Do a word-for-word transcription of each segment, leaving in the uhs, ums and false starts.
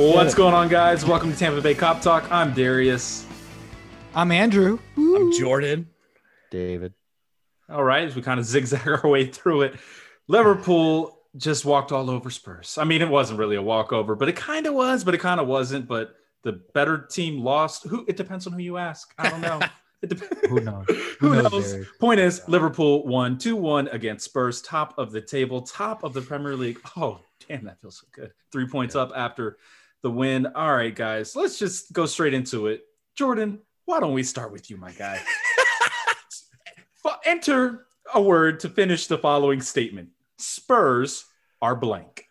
What's going on, guys? Welcome to Tampa Bay Cop Talk. I'm Darius. I'm Andrew. Woo. I'm Jordan. David. All right, as we kind of zigzag our way through it, Liverpool just walked all over Spurs. I mean, it wasn't really a walkover, but it kind of was, but it kind of wasn't. But the better team lost. Who? It depends on who you ask. I don't know. It dep- who knows? who knows? knows? Point is, Liverpool won two one against Spurs, top of the table, top of the Premier League. Oh, damn, that feels so good. Three points yeah. up after the win. All right, guys, let's just go straight into it. Jordan, why don't we start with you, my guy? Enter a word to finish the following statement. Spurs are blank.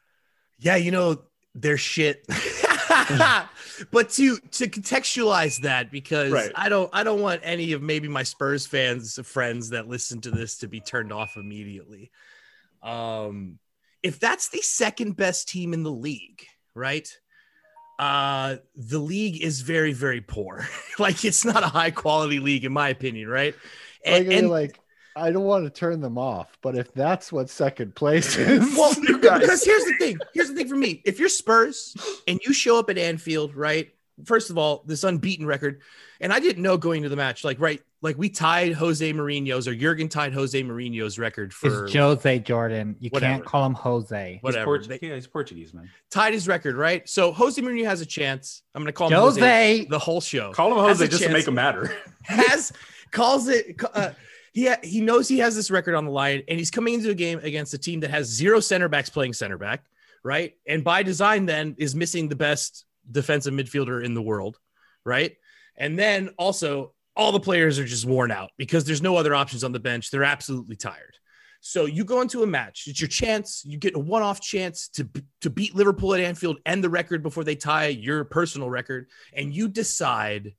Yeah, you know, they're shit. But to to contextualize that, because right. I don't I don't want any of maybe my Spurs fans, friends that listen to this to be turned off immediately. Um, if that's the second best team in the league, right? Uh, the league is very, very poor. Like, it's not a high quality league, in my opinion, right? And, like, and like, I don't want to turn them off, but if that's what second place is, well, because here's the thing. Here's the thing for me. If you're Spurs and you show up at Anfield, right? First of all, this unbeaten record, and I didn't know going to the match, like, right, like we tied Jose Mourinho's, or Jürgen tied Jose Mourinho's record for it's Jose Jordan. You whatever. Can't call him Jose. Whatever. He's Portu- they, yeah, he's Portuguese, man. Tied his record, right? So Jose Mourinho has a chance. I'm going to call him Jose. Jose the whole show. Call him Jose just chance. To make him matter. Has. Calls it. Uh, he ha- he knows he has this record on the line, and he's coming into a game against a team that has zero center backs playing center back, right? And by design, then is missing the best defensive midfielder in the world, right? And then also all the players are just worn out because there's no other options on the bench. They're absolutely tired. So you go into a match. It's your chance. You get a one-off chance to b- to beat Liverpool at Anfield, end the record before they tie your personal record, and you decide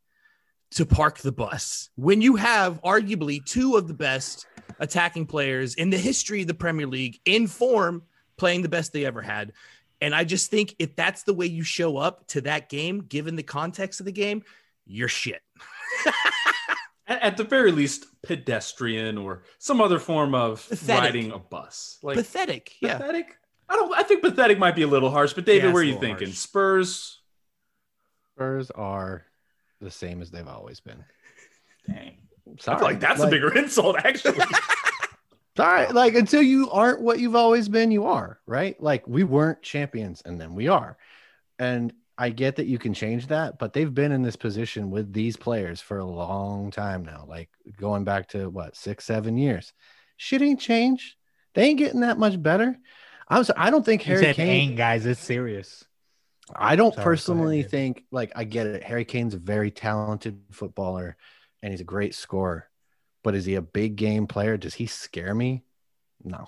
to park the bus when you have arguably two of the best attacking players in the history of the Premier League in form, playing the best they ever had. And I just think if that's the way you show up to that game, given the context of the game, you're shit. At the very least, pedestrian or some other form of pathetic. Riding a bus. Like pathetic. Yeah. Pathetic. I don't, I think pathetic might be a little harsh, but David, yeah, where are you thinking? Harsh. Spurs. Spurs are the same as they've always been. Dang. Sorry. I feel like that's like, a bigger insult, actually. Sorry. Like, until you aren't what you've always been, you are, right? Like, we weren't champions, and then we are. And I get that you can change that, but they've been in this position with these players for a long time now. Like, going back to, what, six, seven years. Shit ain't changed. They ain't getting that much better. I'm sorry, I don't think Harry Kane... Ain't, guys. It's serious. I don't Sorry, personally ahead, think, like, I get it. Harry Kane's a very talented footballer, and he's a great scorer. But is he a big game player? Does he scare me? No.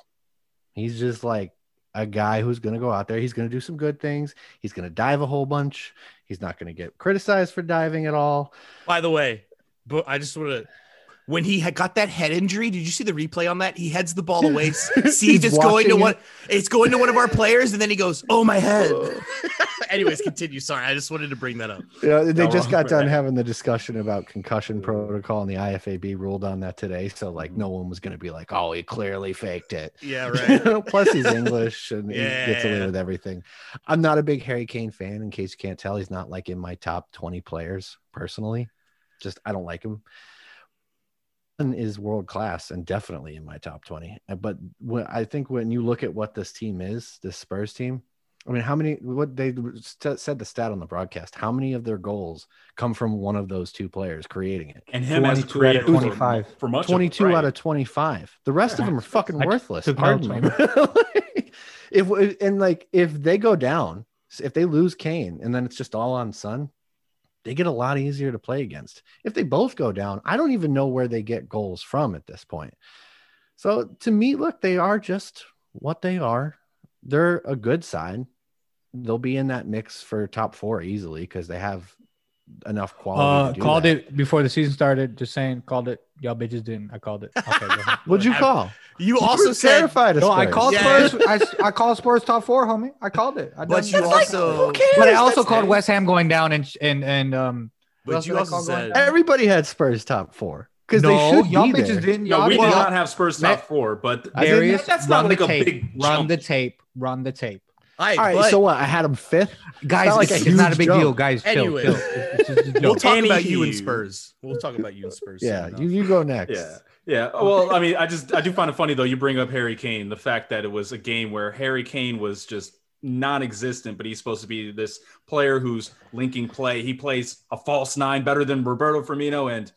He's just, like, a guy who's going to go out there. He's going to do some good things. He's going to dive a whole bunch. He's not going to get criticized for diving at all. By the way, but I just want to – when he had got that head injury, did you see the replay on that? He heads the ball away. See, it's going to one. It's going to one of our players, and then he goes, "Oh, my head." Anyways, continue. Sorry, I just wanted to bring that up. Yeah, they no just got done having the discussion about concussion protocol, and the I F A B ruled on that today. So, like, no one was going to be like, "Oh, he clearly faked it." Yeah, right. Plus, he's English, and yeah, he gets away with everything. I'm not a big Harry Kane fan. In case you can't tell, he's not like in my top twenty players personally. Just I don't like him. Is world class and definitely in my top twenty. But when, I think when you look at what this team is, this Spurs team, I mean, how many? What they st- said the stat on the broadcast? How many of their goals come from one of those two players creating it? And him as creator, twenty-five for much twenty-two of it, right? Out of twenty-five. The rest yeah. of them are fucking I worthless. Pardon me. Like, if and like if they go down, if they lose Kane, and then it's just all on Son. They get a lot easier to play against. If they both go down, I don't even know where they get goals from at this point. So to me, look, they are just what they are. They're a good side. They'll be in that mix for top four easily because they have enough quality. Uh, to do called that. It before the season started. Just saying, called it. Y'all bitches didn't. I called it. Okay, what'd you call? You, you also said, terrified of no, Spurs. I called yeah. Spurs. I, I called Spurs top four, homie. I called it. I but you also. Like, but I also That's called nice. West Ham going down and and and um. But you also said everybody had Spurs top four. Because no, they should y'all be there. Didn't, y'all no, we did not have Spurs top four, but Darius, that's not like a tape, big jump. Run the tape. Run the tape. All right, but, so what? I had him fifth, guys. It's not, like it's a, not a big jump. deal, guys. Anyway, chill, chill. It's just, it's we'll talk Any about you and Spurs. We'll talk about you and Spurs. Yeah, you, you go next. Yeah, yeah. Well, I mean, I just I do find it funny though. You bring up Harry Kane, the fact that it was a game where Harry Kane was just non-existent, but he's supposed to be this player who's linking play. He plays a false nine better than Roberto Firmino, and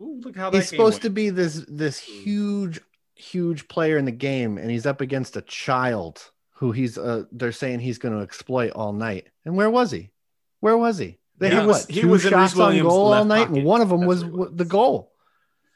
ooh, look how that he's supposed went. to be this this huge, huge player in the game, and he's up against a child who he's uh they're saying he's going to exploit all night. And where was he? Where was he? They yeah, had what? He two was shots in Rhys Williams' on goal all night, pocket. and one of them that's was the goal.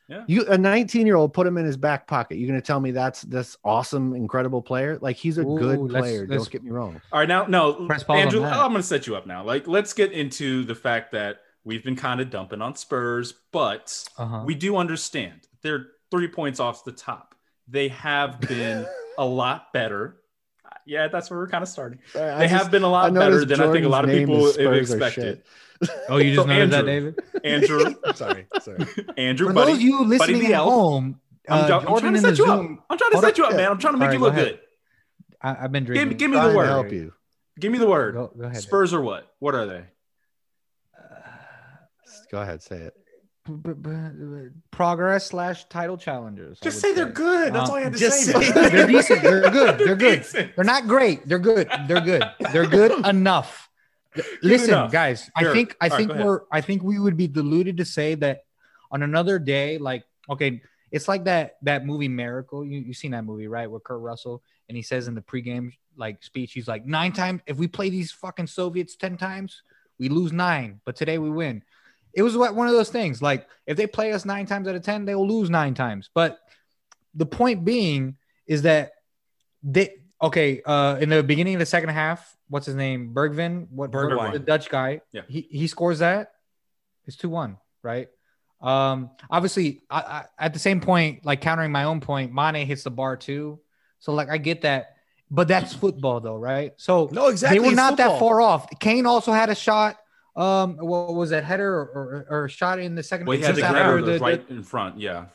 Yeah. You a nineteen-year-old put him in his back pocket. You're going to tell me that's this awesome, incredible player? Like he's a Ooh, good player. Let's, Don't let's, get me wrong. All right, now no, Andrew, I'm going to set you up now. Like let's get into the fact that we've been kind of dumping on Spurs, but uh-huh. we do understand they're three points off the top. They have been a lot better. Yeah, that's where we're kind of starting. They I have just, been a lot better than Jordan's I think a lot of people expected. Oh, you just so noticed Andrew, that, David? Andrew. sorry, sorry. Andrew, For buddy, those of you listening buddy at home, I'm, uh, I'm trying to set you Zoom. up. I'm trying to Hold set up. you up, man. I'm trying to make right, you look go good. I, I've been drinking. Give, give me the I'm word. Help you. Give me the word. Go, go ahead, Spurs David. Are what? What are they? Uh, go ahead, say it. Progress slash title challengers. Just say, say they're good. That's um, all I had to just say. say they're decent. They're good. They're good. They're not great. They're good. They're good. They're good enough. Listen, enough. guys. Sure. I think I all think right, we're I think we would be deluded to say that on another day. Like, okay, it's like that that movie Miracle. You you seen that movie, right? With Kurt Russell, and he says in the pregame like speech, he's like nine times. If we play these fucking Soviets ten times, we lose nine. But today we win. It was one of those things. Like, if they play us nine times out of ten, they will lose nine times. But the point being is that they okay uh, in the beginning of the second half, what's his name, Bergwijn, what Bergwijn, the Dutch guy, yeah, he he scores that. It's two one, right? Um, obviously, I, I, at the same point, like countering my own point, Mane hits the bar too. So like, I get that, but that's football though, right? So no, exactly, they were not that far off. Kane also had a shot. Um, what was that header or, or, or shot in the second? Well, he had the grabber the, right the, in front, yeah.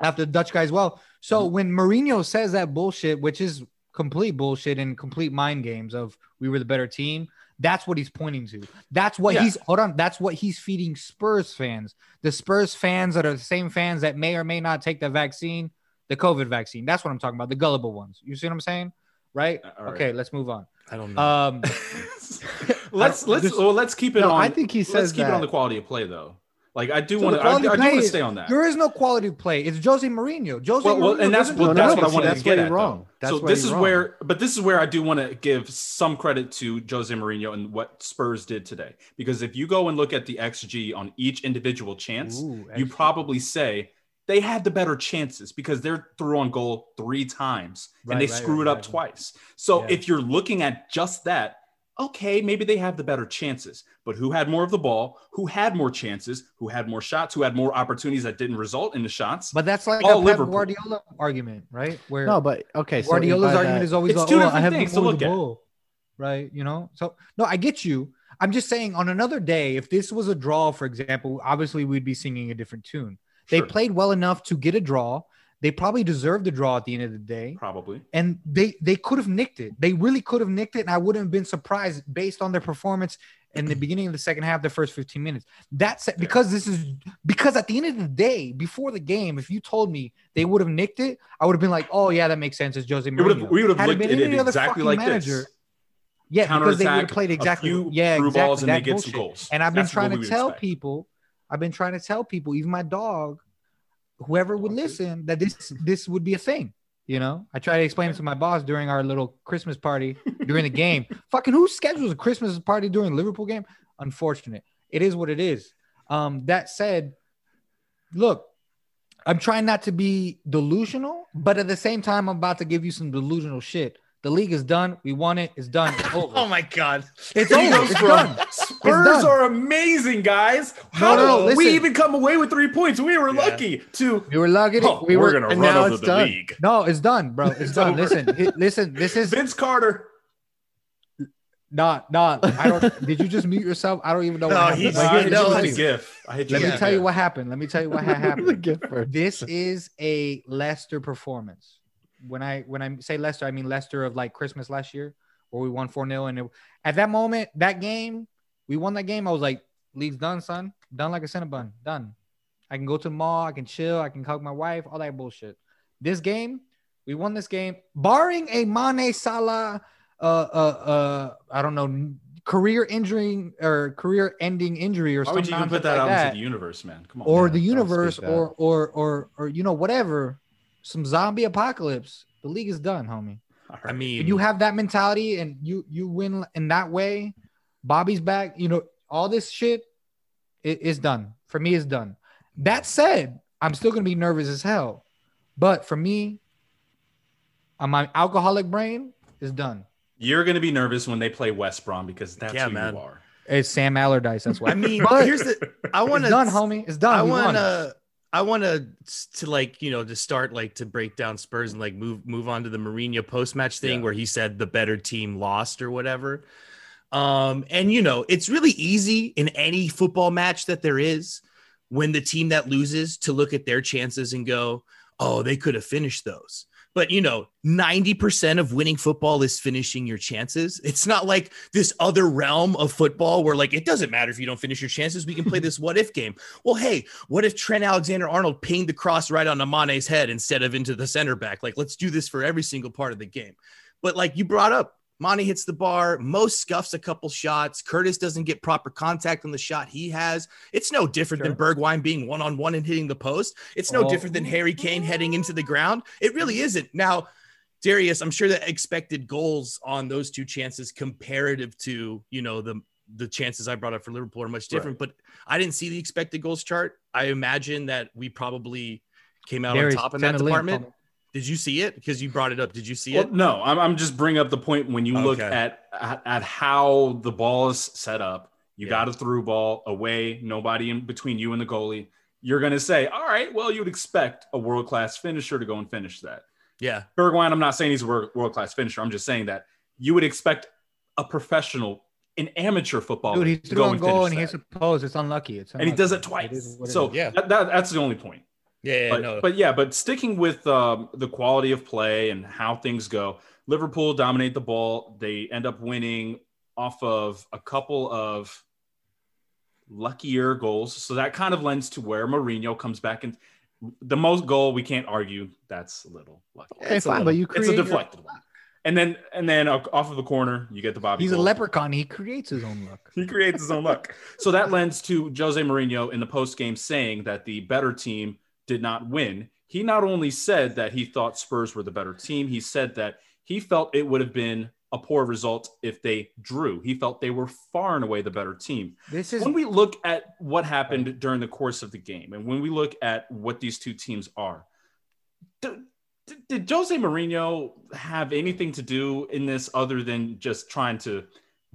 After the Dutch guy as well. So mm-hmm. when Mourinho says that bullshit, which is complete bullshit and complete mind games of we were the better team, that's what he's pointing to. That's what yeah. he's hold on. That's what he's feeding Spurs fans. The Spurs fans that are the same fans that may or may not take the vaccine, the COVID vaccine. That's what I'm talking about. The gullible ones. You see what I'm saying, right? All okay, right. Let's move on. I don't know. Um, let's let's this, well, let's keep it no, on. I think he says let's keep that. it on the quality of play though. Like I do so want to, I, I do want to stay on that. There is no quality of play. It's Jose Mourinho. Jose well, well, Mourinho and that's well, no, that's no, what I wanted that's to get at. Wrong. So this is wrong. where, but this is where I do want to give some credit to Jose Mourinho and what Spurs did today. Because if you go and look at the X G on each individual chance, Ooh, you probably say they had the better chances because they're through on goal three times right, and they right, screw it right, up right. twice. So yeah. if you're looking at just that, okay, maybe they have the better chances, but who had more of the ball, who had more chances, who had more shots, who had more opportunities that didn't result in the shots. But that's like All a Pep Guardiola argument, right? Where No, but okay. So Guardiola's argument that. is always, it's two oh, different I have things to look at. Ball. Right. You know, so no, I get you. I'm just saying on another day, if this was a draw, for example, obviously we'd be singing a different tune. They sure. played well enough to get a draw. They probably deserved the draw at the end of the day. Probably. And they they could have nicked it. They really could have nicked it, and I wouldn't have been surprised based on their performance in the beginning of the second half, the first fifteen minutes. That's yeah. because this is because at the end of the day, before the game, if you told me they would have nicked it, I would have been like, "Oh yeah, that makes sense." It's Jose Mourinho. It would have, we would have looked at it, it exactly like manager, this. Yeah, Counter because attack, they would have played exactly. A few yeah, through exactly balls and they get bullshit. some goals. And I've That's been trying to tell expect. people. I've been trying to tell people, even my dog, whoever would listen, that this this would be a thing. You know, I try to explain it to my boss during our little Christmas party during the game. Fucking who schedules a Christmas party during a Liverpool game? Unfortunate. It is what it is. Um, that said, look, I'm trying not to be delusional, but at the same time, I'm about to give you some delusional shit. The league is done. We won it. It's done. It's over. Oh my God. It's over. It's done. Spurs it's done. are amazing, guys. How no, no, did we even come away with three points? We were yeah. lucky to. We were lucky. To, oh, we we're going to run over the done. league. No, it's done, bro. It's, it's done. Over. Listen, it, listen, this is. Vince Carter. Not, nah, not. Nah, I don't. Did you just mute yourself? I don't even know. No, what he's like, no, no, gif. I hit Let me tell you what happened. Let me tell you what happened. This is a Leicester performance. When I when I say Leicester, I mean Leicester of like Christmas last year, where we won four nil. And it, at that moment, that game, we won that game. I was like, league's done, son. Done like a Cinnabon. Done. I can go to the mall. I can chill. I can hug my wife. All that bullshit. This game, we won this game. Barring a Mane, Salah, uh, uh, uh, I don't know, career injury or career ending injury or something. Why would you even put that out into the universe, man? Come on. Or the universe or, or, or, or, you know, whatever. Some zombie apocalypse. The league is done, homie. I mean, if you have that mentality and you, you win in that way, Bobby's back, you know, all this shit is done. For me, it's done. That said, I'm still going to be nervous as hell. But for me, my alcoholic brain is done. You're going to be nervous when they play West Brom because that's yeah, who man. you are. It's Sam Allardyce. That's why. I mean, but here's the. I want to. Done, homie. It's done. I want to. I want to to like you know to start like to break down Spurs and like move move on to the Mourinho post match thing yeah. where he said the better team lost or whatever. Um, and you know it's really easy in any football match that there is when the team that loses to look at their chances and go, oh, they could have finished those. But, you know, ninety percent of winning football is finishing your chances. It's not like this other realm of football where, like, it doesn't matter if you don't finish your chances. We can play this what-if game. Well, hey, what if Trent Alexander-Arnold pinged the cross right on Amane's head instead of into the center back? Like, let's do this for every single part of the game. But, like, you brought up, Mane hits the bar. Mo scuffs a couple shots. Curtis doesn't get proper contact on the shot he has. It's no different sure. than Bergwijn being one-on-one and hitting the post. It's no oh. different than Harry Kane heading into the ground. It really isn't. Now, Darius, I'm sure that expected goals on those two chances comparative to, you know, the, the chances I brought up for Liverpool are much different. Right. But I didn't see the expected goals chart. I imagine that we probably came out Darius, on top in that department. Did you see it? Because you brought it up. Did you see well, it? No, I'm, I'm just bringing up the point when you okay. look at, at at how the ball is set up. You yeah. got a through ball away, nobody in between you and the goalie. You're going to say, all right, well, you would expect a world-class finisher to go and finish that. Yeah. Bergwijn, I'm not saying he's a world-class finisher. I'm just saying that you would expect a professional, an amateur football Dude, he's to go and goal and he supposed it's unlucky. It's unlucky. And he does it twice. It so yeah. that, that, that's the only point. Yeah, yeah but, no. but yeah, but sticking with um, the quality of play and how things go, Liverpool dominate the ball. They end up winning off of a couple of luckier goals. So that kind of lends to where Mourinho comes back. And the most goal, we can't argue, that's a little lucky. Yeah, it's fine, little, but you create it's a deflected your... one. And then and then off of the corner, you get the Bobby. He's goal. a leprechaun. He creates his own luck. He creates his own luck. So that lends to Jose Mourinho in the post-game saying that the better team did not win. He not only said that he thought Spurs were the better team, he said that he felt it would have been a poor result if they drew. He felt they were far and away the better team. This is when we look at what happened during the course of the game, and when we look at what these two teams are, did, did Jose Mourinho have anything to do in this other than just trying to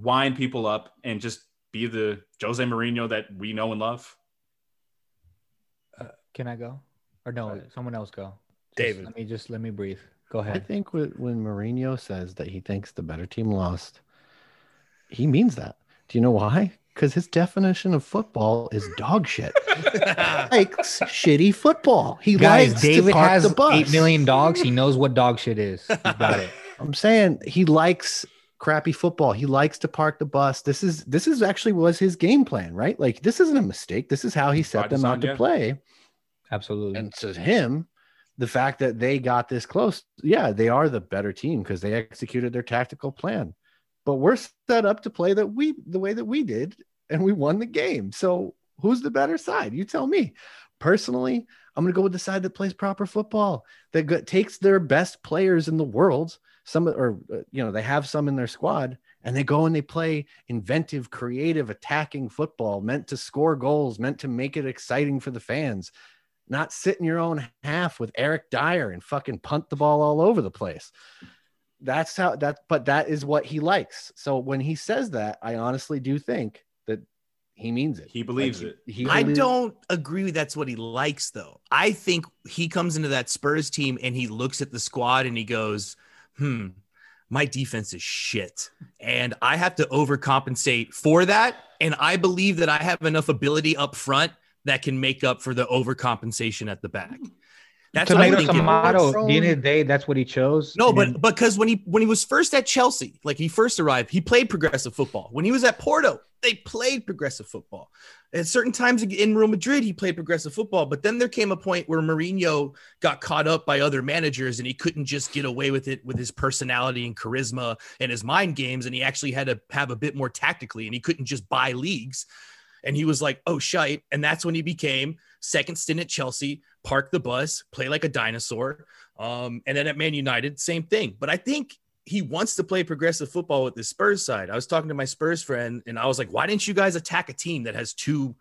wind people up and just be the Jose Mourinho that we know and love? Can I go? Or no, someone else go. Just David. Let me just let me breathe. Go ahead. I think when Mourinho says that he thinks the better team lost, he means that. Do you know why? Because his definition of football is dog shit. Like shitty football. He Guys, likes David to park has the bus. eight million dogs. He knows what dog shit is. He's got it. I'm saying he likes crappy football. He likes to park the bus. This is this is actually was his game plan, right? Like this isn't a mistake. This is how he set Rogers them out to yet. play. Absolutely. And to him, the fact that they got this close, yeah, they are the better team because they executed their tactical plan. But we're set up to play that we the way that we did, and we won the game. So who's the better side? You tell me. Personally, I'm going to go with the side that plays proper football, that go- takes their best players in the world, some or you know, they have some in their squad, and they go and they play inventive, creative, attacking football meant to score goals, meant to make it exciting for the fans. Not sit in your own half with Eric Dyer and fucking punt the ball all over the place. That's how that, but that is what he likes. So when he says that, I honestly do think that he means it. He believes like he, it. He believes I don't agree that's what he likes though. I think he comes into that Spurs team and he looks at the squad and he goes, hmm, my defense is shit. And I have to overcompensate for that. And I believe that I have enough ability up front that can make up for the overcompensation at the back. That's tomato tomato. At the end of the day, that's what he chose. No, but then... because when he when he was first at Chelsea, like he first arrived, he played progressive football. When he was at Porto, they played progressive football. At certain times in Real Madrid, he played progressive football. But then there came a point where Mourinho got caught up by other managers, and he couldn't just get away with it with his personality and charisma and his mind games. And he actually had to have a bit more tactically, and he couldn't just buy leagues. And he was like, oh, shite. And that's when he became second stint at Chelsea, park the bus, play like a dinosaur. Um, and then at Man United, same thing. But I think he wants to play progressive football with the Spurs side. I was talking to my Spurs friend, and I was like, why didn't you guys attack a team that has two,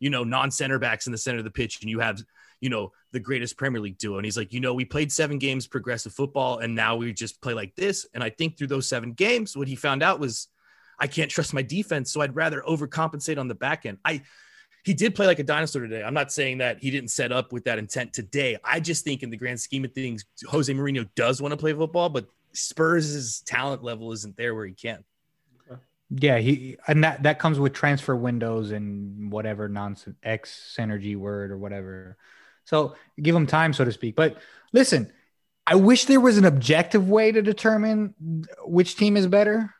you know, non-center backs in the center of the pitch, and you have, you know, the greatest Premier League duo? And he's like, you know, we played seven games progressive football, and now we just play like this. And I think through those seven games, what he found out was, I can't trust my defense, so I'd rather overcompensate on the back end. I, he did play like a dinosaur today. I'm not saying that he didn't set up with that intent today. I just think in the grand scheme of things, Jose Mourinho does want to play football, but Spurs' talent level isn't there where he can. Yeah, he and that, that comes with transfer windows and whatever nonsense, X synergy word or whatever. So give him time, so to speak. But listen, I wish there was an objective way to determine which team is better.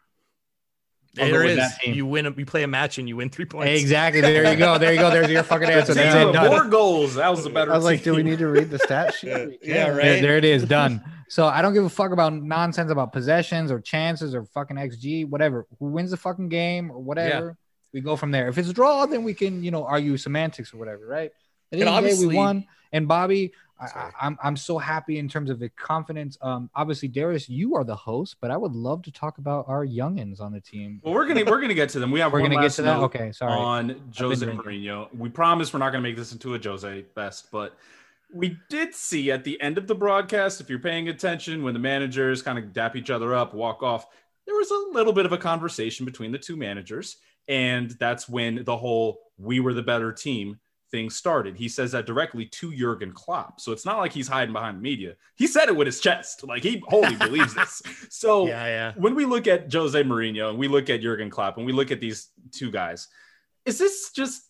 There is. You win. You play a match and you win three points. Exactly. There you go. There you go. There's your fucking answer. That's it. More goals. That was the better. I was like, do we need to read the stat sheet? yeah, yeah, right. There, there it is. Done. So I don't give a fuck about nonsense about possessions or chances or fucking X G, whatever. Who wins the fucking game or whatever? Yeah. We go from there. If it's a draw, then we can, you know, argue semantics or whatever, right? At the end of the day, we won. And Bobby, I, I'm I'm so happy in terms of the confidence. Um, obviously, Darius, you are the host, but I would love to talk about our youngins on the team. Well, we're gonna we're gonna get to them. We have we're one gonna last get to that. Okay, sorry. On Jose Mourinho, we promise we're not gonna make this into a Jose fest, but we did see at the end of the broadcast, if you're paying attention, when the managers kind of dap each other up, walk off, there was a little bit of a conversation between the two managers, and that's when the whole "we were the better team" thing started. He says that directly to Jürgen Klopp. So it's not like he's hiding behind the media. He said it with his chest. Like he wholly believes this. So yeah, yeah. When we look at Jose Mourinho and we look at Jürgen Klopp and we look at these two guys, is this just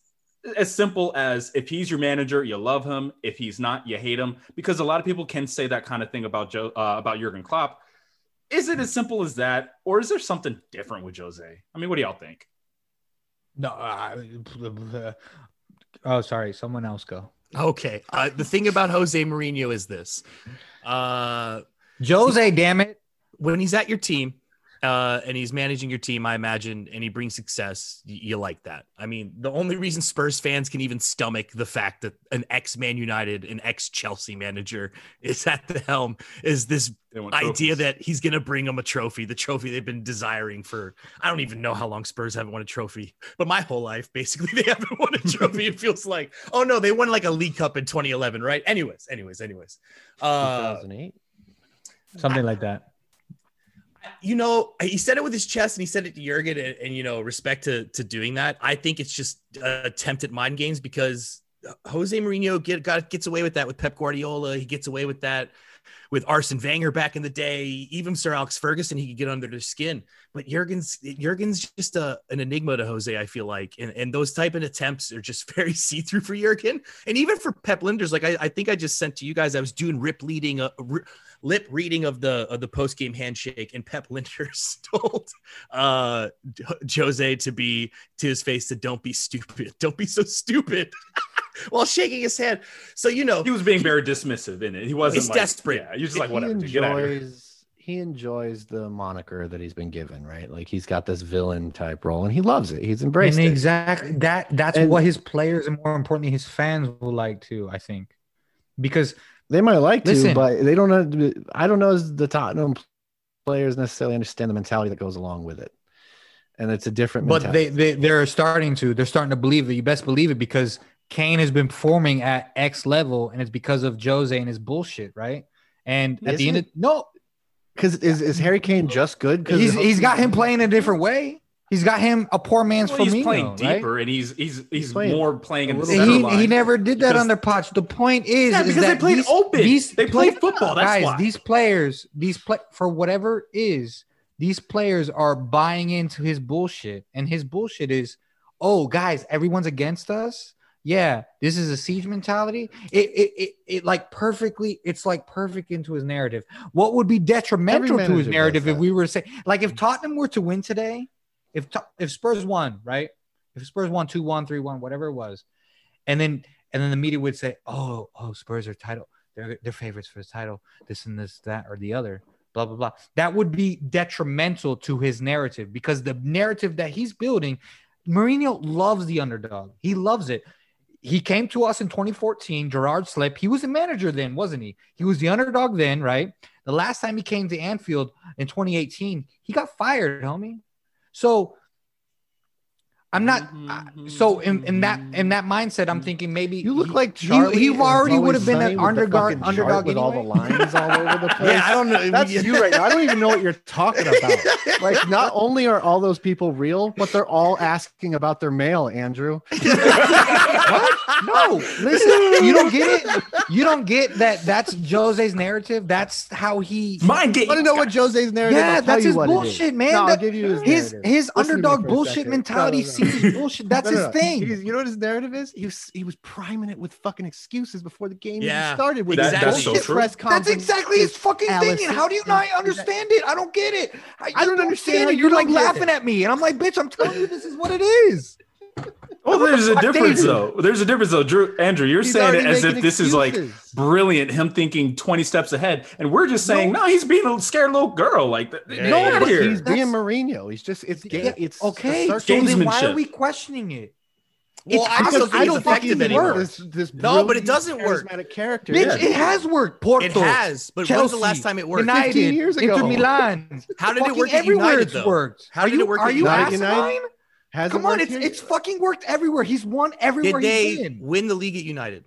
as simple as if he's your manager, you love him. If he's not, you hate him? Because a lot of people can say that kind of thing about Joe, uh, about Jürgen Klopp. Is it as simple as that? Or is there something different with Jose? I mean, what do y'all think? No, I Oh, sorry. Someone else go. Okay. Uh, the thing about Jose Mourinho is this. Uh, Jose, damn it. When he's at your team uh, and he's managing your team, I imagine, and he brings success, y- you like that. I mean, the only reason Spurs fans can even stomach the fact that an ex-Man United, an ex-Chelsea manager is at the helm is this idea that he's going to bring them a trophy, the trophy they've been desiring for, I don't even know how long Spurs haven't won a trophy, but my whole life, basically, they haven't won a trophy. It feels like, oh no, they won like a League Cup in twenty eleven, right? Anyways, anyways, anyways. Uh, two thousand eight? Something I, like that. You know, he said it with his chest and he said it to Jürgen and, and you know, respect to, to doing that. I think it's just uh, attempt at mind games because Jose Mourinho get, got, gets away with that with Pep Guardiola. He gets away with that with Arsene Wenger back in the day, even Sir Alex Ferguson, he could get under their skin. But Jurgen's Jurgen's just a, an enigma to Jose, I feel like. And, and those type of attempts are just very see-through for Jurgen. And even for Pep Linders, like I, I think I just sent to you guys, I was doing rip leading a, a lip reading of the of the post-game handshake, and Pep Linders told uh, Jose to be, to his face, to don't be stupid. Don't be so stupid. While shaking his head. So, you know, he was being very dismissive in it. He wasn't he's like, desperate. Yeah, he was just like, whatever, enjoys, dude, get out of here. He enjoys the moniker that he's been given, right? Like he's got this villain type role and he loves it. He's embraced and it. Exactly. That, that's and, what his players and more importantly, his fans will like too, I think. Because they might like listen, to, but they don't know. I don't know if the Tottenham players necessarily understand the mentality that goes along with it. And it's a different mentality. But they, they, they're starting to. They're starting to believe it. You best believe it because Kane has been performing at X level, and it's because of Jose and his bullshit, right? And at Isn't the end of no, because is, is Harry Kane just good? Because he's, he's got him playing a different way. He's got him a poor man's well, Firmino. He's playing deeper, right? And he's he's he's, he's playing, more playing in the center he, line. He never did that because, under Poch. The point is, yeah, because is that they played these, open. These they played football. That's guys, why these players, these play for whatever is, these players are buying into his bullshit, and his bullshit is, oh guys, everyone's against us. yeah, this is a siege mentality. It it it, it like perfectly, it's like perfect into his narrative. What would be detrimental to his narrative if we were to say, like, if Tottenham were to win today, if if Spurs won, right? If Spurs won two one, three one, whatever it was, and then and then the media would say, oh, oh, Spurs are title, they're they're favorites for the title, this and this, that or the other, blah, blah, blah. That would be detrimental to his narrative, because the narrative that he's building, Mourinho loves the underdog. He loves it. He came to us in twenty fourteen, Gerrard slipped. He was the manager then, wasn't he? He was the underdog then, right? The last time he came to Anfield in twenty eighteen, he got fired, homie. So I'm not mm-hmm. – so in, in that in that mindset, I'm thinking maybe – You look like Charlie. He, he already would have been an underdog underdog with anyway. All the lines all over the place. Yeah, I don't know. That's you right now. I don't even know what you're talking about. Like, not only are all those people real, but they're all asking about their mail, Andrew. What? No. Listen, you don't get it? You don't get that that's Jose's narrative? That's how he – Mine get you. Want to know what Jose's narrative is? Yeah, that's his bullshit, man. No, I'll give you his narrative. His, his underdog bullshit mentality seems – bullshit. That's no, no, no. his thing. He's, you know what his narrative is? He was he was priming it with fucking excuses before the game yeah. even started. With that, that's so true. Press conference. That's exactly his fucking Allison thing. And how do you not understand it? I don't get it. I, I don't, don't understand it. You're like laughing it. At me, and I'm like, bitch, I'm telling you, this is what it is. Well, there's a difference though. There's a difference though, Drew, Andrew. You're he's saying it as if this excuses. Is like brilliant. Him thinking twenty steps ahead, and we're just saying, no, no he's being a scared little girl. Like, yeah, no, yeah, but here. He's that's, being Mourinho. He's just it's yeah, it's okay. So then why are we questioning it? Well, it's I don't think I don't it's effective anymore. This, this no, but it doesn't work. Character. Bitch, yeah. It has worked. Porto, it has. But Chelsea, when's the last time it worked? United, fifteen years ago. Inter Milan. How did it work? Everywhere it's worked. How did it work? Are you asinine? Hasn't Come on, it's here? It's fucking worked everywhere. He's won everywhere Did he's been. Did they win the league at United?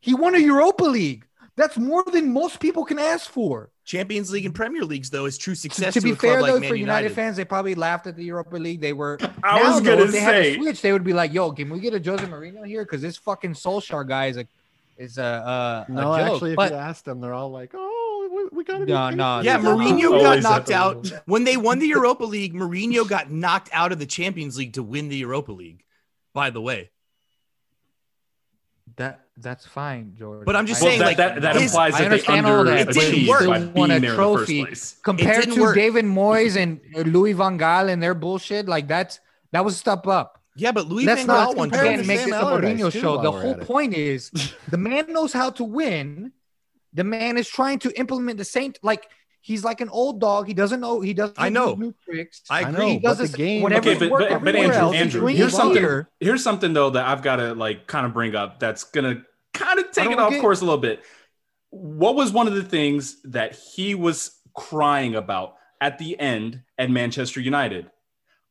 He won a Europa League. That's more than most people can ask for. Champions League and Premier Leagues, though, is true success to, to, to be a fair, club though, like Man for United, United fans, they probably laughed at the Europa League. They were. I now, was going to say. If they had a switch, they would be like, yo, can we get a Jose Mourinho here? Because this fucking Solskjaer guy is a is a, a No, a joke. Actually, if but, you ask them, they're all like, oh. We, we gotta no, be no, yeah, no, Mourinho no. got knocked out when they won the Europa League. Mourinho got knocked out of the Champions League to win the Europa League. By the way, that that's fine, George. But I'm just well, saying, that, like that, that his, implies that I understand they all that. It didn't work. They won a trophy compared to work. David Moyes and Louis van Gaal and their bullshit. Like that's that was a step up. Yeah, but Louis Let's van Gaal won. Can't make this a Mourinho show. The whole point is the man knows how to win. The man is trying to implement the same, like he's like an old dog. He doesn't know. He doesn't. I know. New tricks. I agree. He does this game. Whenever okay, but, work, but, but Andrew, else, Andrew, here's something. Here. Here's something though that I've got to like kind of bring up. That's gonna kind of take it off course a little bit. What was one of the things that he was crying about at the end at Manchester United?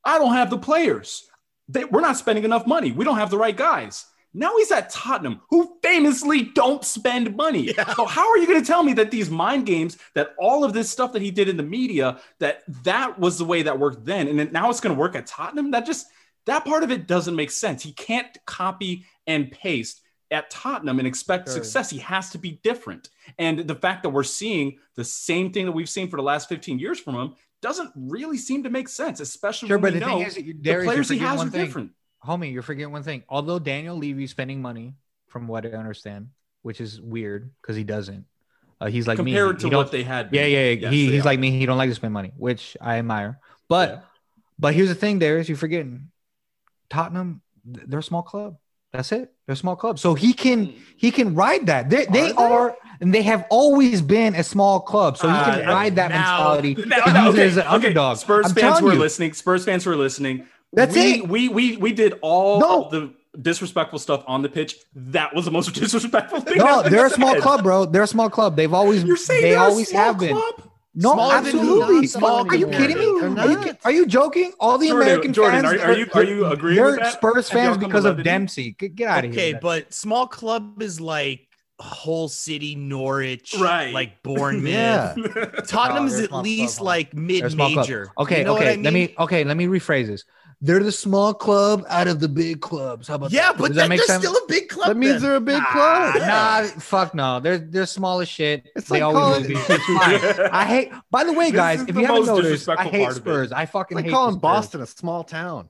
I don't have the players. They, we're not spending enough money. We don't have the right guys. Now he's at Tottenham, who famously don't spend money. Yeah. So how are you going to tell me that these mind games, that all of this stuff that he did in the media, that that was the way that worked then, and then now it's going to work at Tottenham? That just that part of it doesn't make sense. He can't copy and paste at Tottenham and expect sure. success. He has to be different. And the fact that we're seeing the same thing that we've seen for the last fifteen years from him doesn't really seem to make sense, especially sure, when but we the know is, the players he has are thing. Different. Homie, you're forgetting one thing. Although Daniel Levy's spending money, from what I understand, which is weird because he doesn't. Uh, he's like compared me. Compared to he what they had. Been. Yeah, yeah. yeah. Yes, he, he's are. Like me. He don't like to spend money, which I admire. But yeah. but here's the thing, Darius, you're forgetting. Tottenham, they're a small club. That's it. They're a small club. So he can he can ride that. They, they are, are and they have always been a small club. So he can uh, ride that now, mentality. Now, now, okay, as an underdog. Okay. Spurs I'm fans who are listening. Spurs fans who are listening. That's we, it. We we we did all no. the disrespectful stuff on the pitch. That was the most disrespectful thing. No, they're said. a small club, bro. They're a small club. They've always You're saying they always have club? Been. No, Smaller absolutely. Small. Are you kidding me? Are you, are you joking? All the Jordan, American Jordan, fans. Are, are you are you agreeing? They're with that? Spurs fans because of Dempsey. Get, get out of okay, here. Okay, but small club is like Hull City, Norwich, right? Like Bournemouth. Yeah. Tottenham's no, at least club, like mid-major. Okay, you know okay. I mean? Let me okay. Let me rephrase this. They're the small club out of the big clubs. How about yeah, that? Yeah, but that they're sense? Still a big club. That means then. They're a big nah, club. Nah, yeah. fuck no. They're they're small as shit. It's they like always will be. I hate. By the way, guys, if you haven't noticed, I hate Spurs. I fucking like hate calling Spurs. Boston a small town.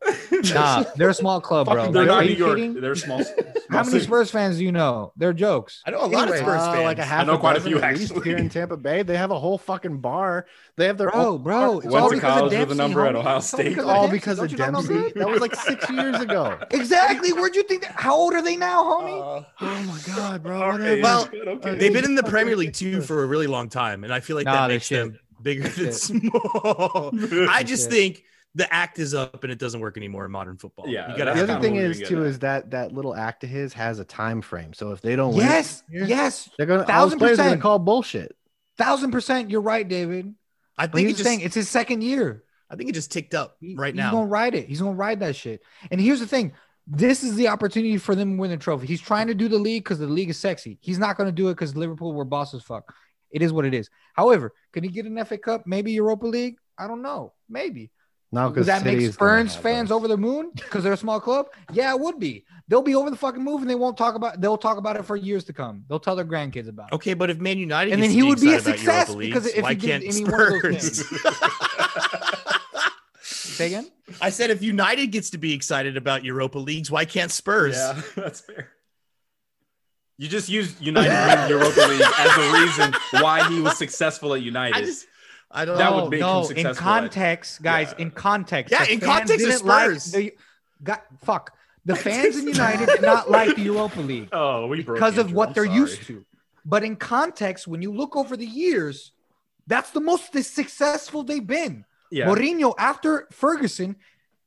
Nah, they're a small club, bro. They're not New York. They're small. How many Spurs fans do you know? They're jokes. I know a lot anyway, of Spurs fans. Uh, like a half I know quite a few actually. Here in Tampa Bay, they have a whole fucking bar. They have their bro, own bro. It's went all to college with a number at Ohio State. All because of Dempsey. That was like six years ago. Exactly. Where'd you think? That, how old are they now, homie? Uh, oh my god, bro. Right, well, okay. They've been in the Premier League too for a really long time, and I feel like nah, that makes them bigger than small. I just think. The act is up and it doesn't work anymore in modern football. Yeah. You gotta the other thing is too, is that that little act of his has a time frame. So if they don't yes, win, yes, they're gonna thousand percent are gonna call bullshit. Thousand percent, you're right, David. I think he's saying it's his second year. I think it just ticked up he, right he's now. He's gonna ride it. He's gonna ride that shit. And here's the thing: this is the opportunity for them to win the trophy. He's trying to do the league because the league is sexy. He's not gonna do it because Liverpool were boss as fuck. It is what it is. However, can he get an F A Cup? Maybe Europa League? I don't know. Maybe. No, because that City makes Spurs fans over the moon because they're a small club. Yeah, it would be. They'll be over the fucking moon and they won't talk about. They'll talk about it for years to come. They'll tell their grandkids about it. Okay, but if Man United and then he would be a success because if he did any one of those things. Say again? I said if United gets to be excited about Europa Leagues, why can't Spurs? Yeah, that's fair. You just used United Europa League as a reason why he was successful at United. I just, I don't that know. Would make no, him successful in context, at, guys. Yeah. In context, yeah. In context, of Spurs. Like the, God, fuck the fans in United did not like the Europa League. Oh, we broke because Andrew, of what I'm they're sorry. Used to. But in context, when you look over the years, that's the most successful they've been. Yeah. Mourinho after Ferguson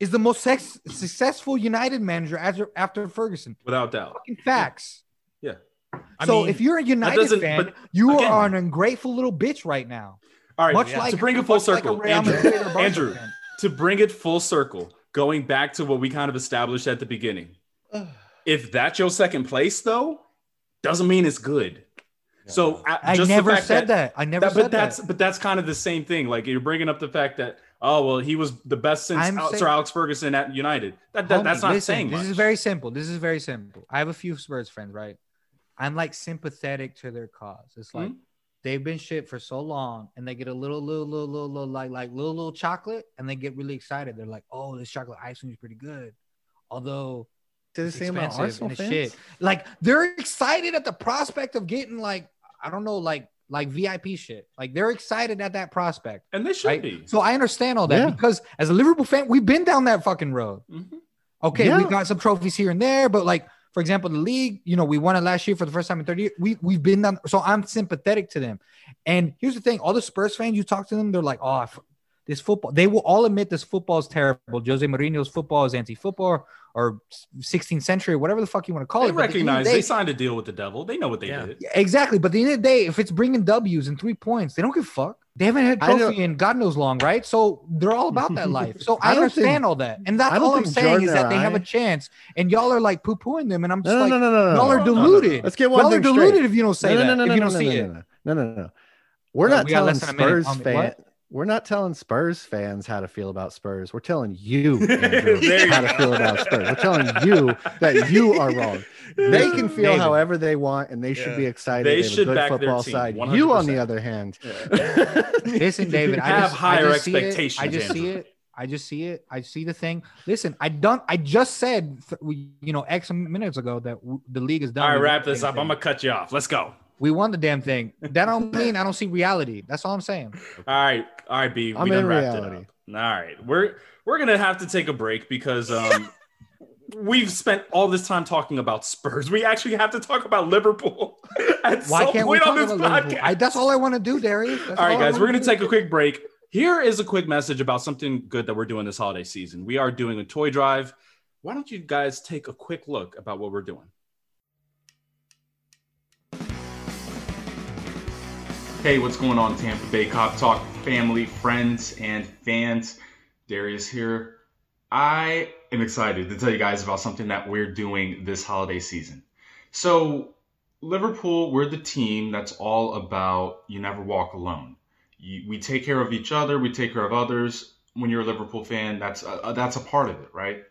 is the most sex, successful United manager after after Ferguson, without doubt. Fucking facts. Yeah. yeah. So I mean, if you're a United fan, but, you again, are an ungrateful little bitch right now. All right, much yeah. like, to bring it full circle, like Andrew, Andrew to bring it full circle, going back to what we kind of established at the beginning. If that's your second place, though, doesn't mean it's good. Yeah. So I, just I never the fact said that, that. I never that, said but that's, that. But that's kind of the same thing. Like you're bringing up the fact that, oh, well, he was the best since Al- saying, Sir Alex Ferguson at United. That, that, homie, that's not listen, saying much. This is very simple. This is very simple. I have a few Spurs friends, right? I'm like sympathetic to their cause. It's like, mm-hmm. They've been shit for so long, and they get a little, little, little, little, little, like, like little, little chocolate, and they get really excited. They're like, "Oh, this chocolate ice cream is pretty good," although it's expensive and shit. Like they're excited at the prospect of getting, like, I don't know, like, like V I P shit. Like they're excited at that prospect, and they should right? be. So I understand all that yeah. because as a Liverpool fan, we've been down that fucking road. Mm-hmm. Okay, yeah. we got some trophies here and there, but like. For example, the league, you know, we won it last year for the first time in thirty years. We, we've been done. So I'm sympathetic to them. And here's the thing. All the Spurs fans, you talk to them, they're like, oh, this football. They will all admit this football is terrible. Jose Mourinho's football is anti-football or sixteenth century, whatever the fuck you want to call they it. They recognize the day, they signed a deal with the devil. They know what they yeah. did. Yeah, exactly. But at the end of the day, if it's bringing W's and three points, they don't give a fuck. They haven't had trophy in God knows long, right? So they're all about that life. So I, I understand think, all that. And that's all I'm saying Jordan is that they I... have a chance. And y'all are like poo-pooing them. And I'm just no, no, like, no, no, no, no, y'all are deluded. No, no. Let's get one y'all thing are deluded straight. If you don't say no, no, no, that, no, no, if you don't no, no, see no, no, it. No, no, no, no. We're no, not we telling Spurs fans. We're not telling Spurs fans how to feel about Spurs. We're telling you, Andrew, how to feel about Spurs. We're telling you that you are wrong. They can feel Maybe. However they want, and they yeah. should be excited. They, they should have a good football side. one hundred percent. You, on the other hand, yeah. listen, David. I have just, higher I just expectations. I just see it. I just see it. I see the thing. Listen, I don't. I just said, you know, X minutes ago that the league is done. All right, wrap this up. Thing. I'm gonna cut you off. Let's go. We won the damn thing. That don't mean I don't see reality. That's all I'm saying. All right. All right, B. We done wrapped reality. It up. All right. We're we're going to have to take a break because um, we've spent all this time talking about Spurs. We actually have to talk about Liverpool at Why some can't point we on this podcast. I, that's all I want to do, Derry. All right, all guys. We're going to take a quick break. Here is a quick message about something good that we're doing this holiday season. We are doing a toy drive. Why don't you guys take a quick look about what we're doing? Hey, what's going on, Tampa Bay Cop Talk family, friends, and fans? Darius here. I am excited to tell you guys about something that we're doing this holiday season. So, Liverpool, we're the team that's all about you never walk alone. You, we take care of each other. We take care of others. when you're a Liverpool fan, that's a, that's a part of it, right?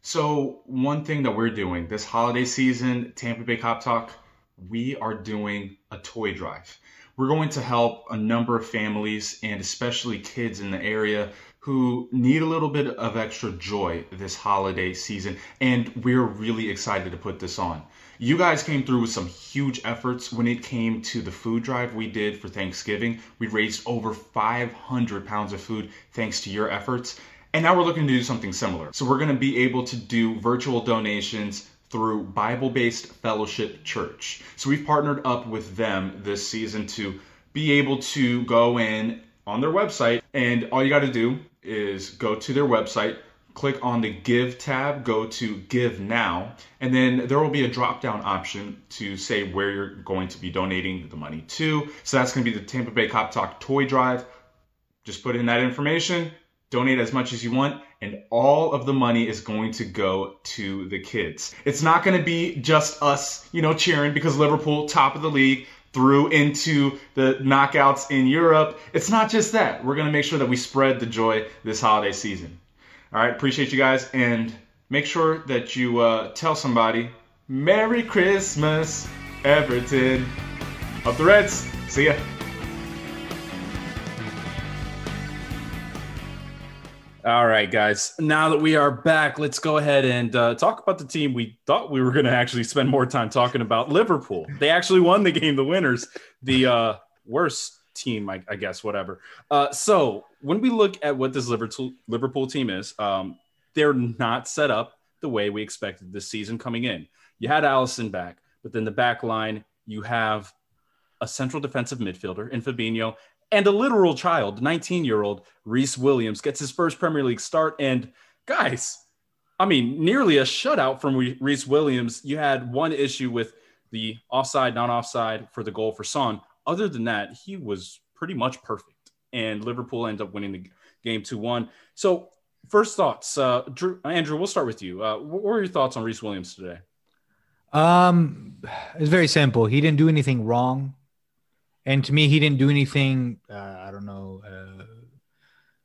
So one thing that we're doing this holiday season, Tampa Bay Cop Talk, we are doing a toy drive. We're going to help a number of families and especially kids in the area who need a little bit of extra joy this holiday season, and we're really excited to put this on. You guys came through with some huge efforts when it came to the food drive we did for Thanksgiving. We raised over five hundred pounds of food thanks to your efforts, and now we're looking to do something similar. So we're going to be able to do virtual donations through Bible-based Fellowship Church. So we've partnered up with them this season to be able to go in on their website, and all you got to do is go to their website, click on the Give tab, go to Give Now, and then there will be a drop-down option to say where you're going to be donating the money to. So that's going to be the Tampa Bay Cop Talk Toy Drive. Just put in that information, donate as much as you want, and all of the money is going to go to the kids. It's not going to be just us, you know, cheering because Liverpool, top of the league, through into the knockouts in Europe. It's not just that. We're going to make sure that we spread the joy this holiday season. All right, appreciate you guys, and make sure that you uh, tell somebody, Merry Christmas, Everton. Up the Reds. See ya. All right, guys, now that we are back, let's go ahead and uh, talk about the team we thought we were going to actually spend more time talking about, Liverpool. They actually won the game, the winners, the uh, worst team, I, I guess, whatever. Uh, so when we look at what this Liverpool, Liverpool team is, um, they're not set up the way we expected this season coming in. You had Alisson back, but then the back line, you have a central defensive midfielder in Fabinho, and a literal child, nineteen-year-old Rhys Williams, gets his first Premier League start. And, guys, I mean, nearly a shutout from Rhys Williams. You had one issue with the offside, non-offside for the goal for Son. Other than that, he was pretty much perfect. And Liverpool ended up winning the game two one. So, first thoughts. Uh, Drew, Andrew, we'll start with you. Uh, what were your thoughts on Rhys Williams today? Um, it's very simple. He didn't do anything wrong. And to me, he didn't do anything, uh, I don't know, uh,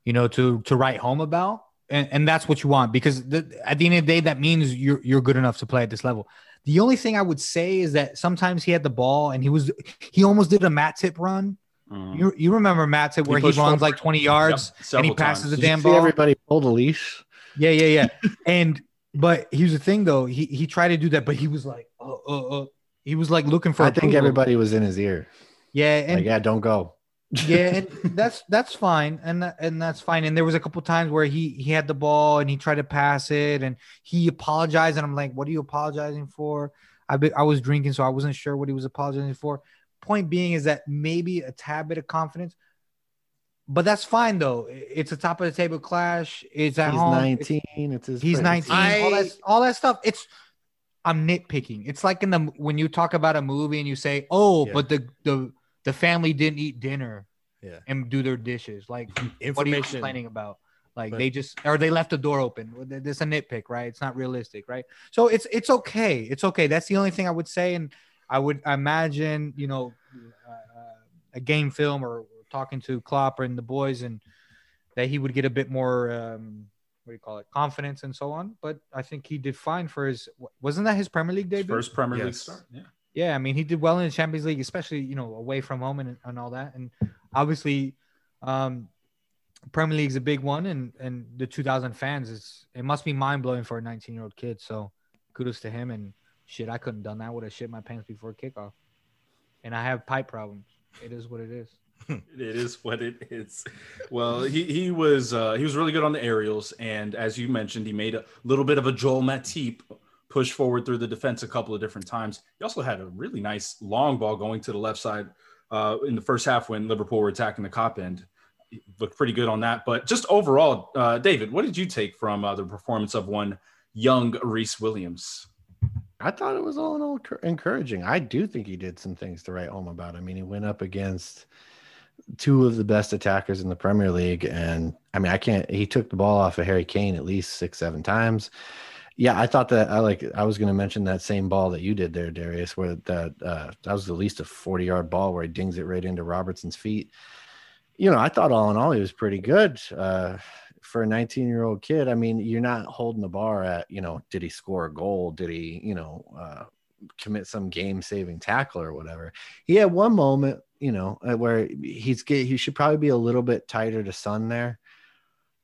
you know, to, to write home about. And, and that's what you want, because the, at the end of the day, that means you're you're good enough to play at this level. The only thing I would say is that sometimes he had the ball and he was he almost did a Matip run. Mm. You you remember Matip where he, he runs like twenty yards yeah, and he passes the damn ball. Everybody pulled a leash. Yeah, yeah, yeah. and but here's the thing, though. He he tried to do that, but he was like, oh, oh, oh. He was like looking for I approval. Think everybody was in his ear. Yeah, and like, yeah, don't go. yeah, and that's that's fine, and that, and that's fine. And there was a couple times where he he had the ball and he tried to pass it, and he apologized. And I'm like, what are you apologizing for? I be, I was drinking, so I wasn't sure what he was apologizing for. Point being is that maybe a tad bit of confidence, but that's fine though. It's a top of the table clash. It's at he's home. nineteen. It's, it's his he's nineteen. I... All that all that stuff. It's. I'm nitpicking. It's like in the when you talk about a movie and you say, "Oh, yeah. but the the the family didn't eat dinner, yeah. and do their dishes." Like, what are you complaining about? Like but, they just or they left the door open. That's a nitpick, right? It's not realistic, right? So it's it's okay. It's okay. That's the only thing I would say. And I would imagine, you know, uh, a game film or talking to Klopp and the boys, and that he would get a bit more. Um, What do you call it? Confidence and so on. But I think he did fine for his. Wasn't that his Premier League debut? First Premier yes. League start. Yeah. Yeah. I mean, he did well in the Champions League, especially you know away from home and, and all that. And obviously, um, Premier League is a big one, and and the two thousand fans is it must be mind blowing for a nineteen year old kid. So kudos to him. And shit, I couldn't have done that. I would have shit my pants before kickoff. And I have pipe problems. It is what it is. It is what it is. Well, he he was uh, he was really good on the aerials, and as you mentioned, he made a little bit of a Joel Matip push forward through the defense a couple of different times. He also had a really nice long ball going to the left side uh, in the first half when Liverpool were attacking the Kop end. He looked pretty good on that. But just overall, uh, David, what did you take from uh, the performance of one young Rhys Williams? I thought it was all in all encouraging. I do think he did some things to write home about. I mean, he went up against two of the best attackers in the Premier League. And I mean, I can't, he took the ball off of Harry Kane at least six, seven times. Yeah. I thought that I like, I was going to mention that same ball that you did there, Darius, where that, uh, that was at least a forty yard ball where he dings it right into Robertson's feet. You know, I thought all in all, he was pretty good. Uh, for a nineteen year old kid, I mean, you're not holding the bar at, you know, did he score a goal? Did he, you know, uh, commit some game saving tackle or whatever? He had one moment, you know, where he's he should probably be a little bit tighter to Son there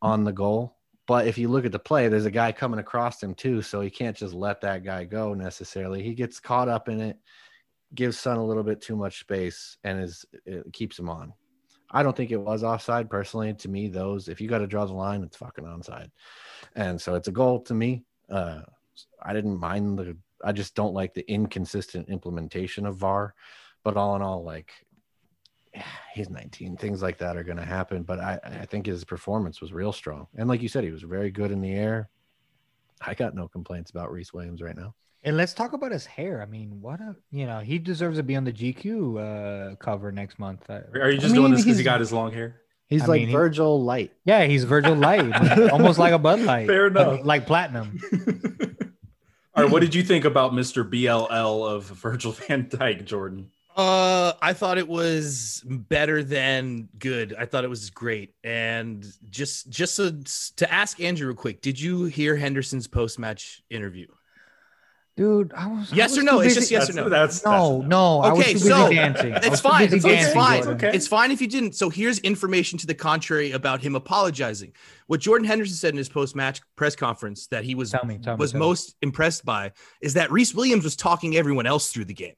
on the goal. But if you look at the play, there's a guy coming across him too. So he can't just let that guy go necessarily. He gets caught up in it, gives Son a little bit too much space, and is it keeps him on. I don't think it was offside personally. To me, those, if you got to draw the line, it's fucking onside. And so it's a goal to me. Uh, I didn't mind the, I just don't like the inconsistent implementation of V A R, but all in all, like, he's nineteen, things like that are going to happen. But I, I think his performance was real strong. And like you said, he was very good in the air. I got no complaints about Rhys Williams right now. And let's talk about his hair. I mean, what a, you know, he deserves to be on the G Q uh, cover next month. Are you just I mean, doing this because he got his long hair? He's I like mean, Virgil he, Light. Yeah, he's Virgil Light. Almost like a Bud Light. Fair enough. Like platinum. All right, what did you think about Mister B L L of Virgil van Dijk, Jordan? Uh, I thought it was better than good. I thought it was great. And just just so, to ask Andrew real quick, did you hear Henderson's post-match interview? Dude, I was yes I was or no. It's just yes that's, or no. That's, that's, no, that's, no, no. Okay, I was so dancing. It's fine. It's, dancing, it's fine. Jordan. It's fine if you didn't. So here's information to the contrary about him apologizing. What Jordan Henderson said in his post-match press conference that he was tell me, tell was me, most me. impressed by is that Rhys Williams was talking everyone else through the game.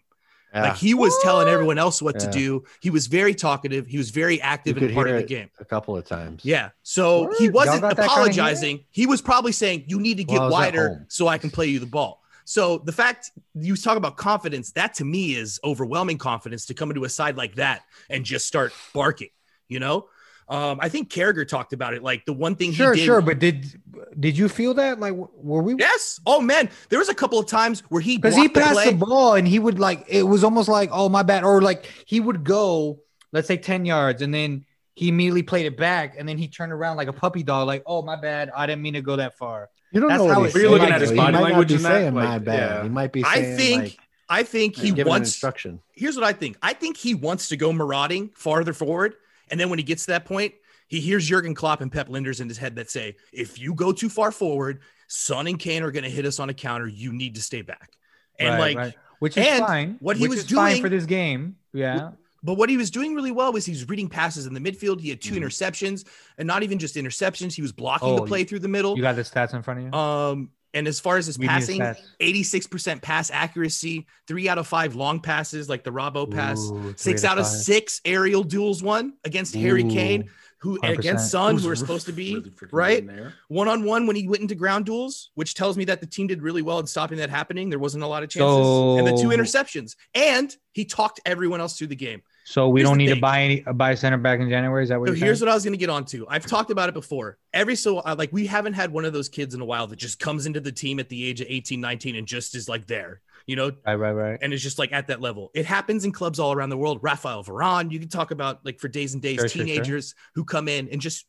Yeah. Like he was telling everyone else what yeah. to do. He was very talkative. He was very active in part of the game. A couple of times. Yeah. So what? He wasn't apologizing. Kind of he was probably saying, "You need to get well, wider so I can play you the ball." So the fact you talk about confidence, that to me is overwhelming confidence to come into a side like that and just start barking, you know? Um, I think Carragher talked about it. Like the one thing sure, he did. Sure, sure. But did did you feel that? Like, were we? Yes. Oh, man. There was a couple of times where he Because he passed the, play. the ball and he would like, it was almost like, oh, my bad. Or like he would go, let's say ten yards and then he immediately played it back and then he turned around like a puppy dog. Like, oh, my bad. I didn't mean to go that far. You don't That's know what you're looking at his body language in that. My bad. He might be saying, I think, like, I think he wants instruction. Here's what I think. I think he wants to go marauding farther forward. And then when he gets to that point, he hears Jürgen Klopp and Pep Linders in his head that say, if you go too far forward, Son and Kane are going to hit us on a counter. You need to stay back. And right, like, right. Which is and fine. What he Which was is doing fine for this game. Yeah. But what he was doing really well was he was reading passes in the midfield. He had two mm. interceptions, and not even just interceptions. He was blocking oh, the play through the middle. You got the stats in front of you? Um, and as far as his we passing, eighty-six percent pass accuracy, three out of five long passes like the Robbo pass, Ooh, six out of, of six aerial duels won against Ooh, Harry Kane, who one hundred percent against Son, who were supposed to be, really right? One-on-one when he went into ground duels, which tells me that the team did really well in stopping that happening. There wasn't a lot of chances. So... And the two interceptions. And he talked everyone else through the game. So we here's don't need thing. to buy any, buy a center back in January. Is that what? So you're here's saying? What I was going to get onto. I've talked about it before. Every so like we haven't had one of those kids in a while that just comes into the team at the age of eighteen, nineteen and just is like there, you know, right, right, right. And it's just like at that level. It happens in clubs all around the world. Rafael Varane, you can talk about like for days and days, sure, teenagers sure, sure. who come in and just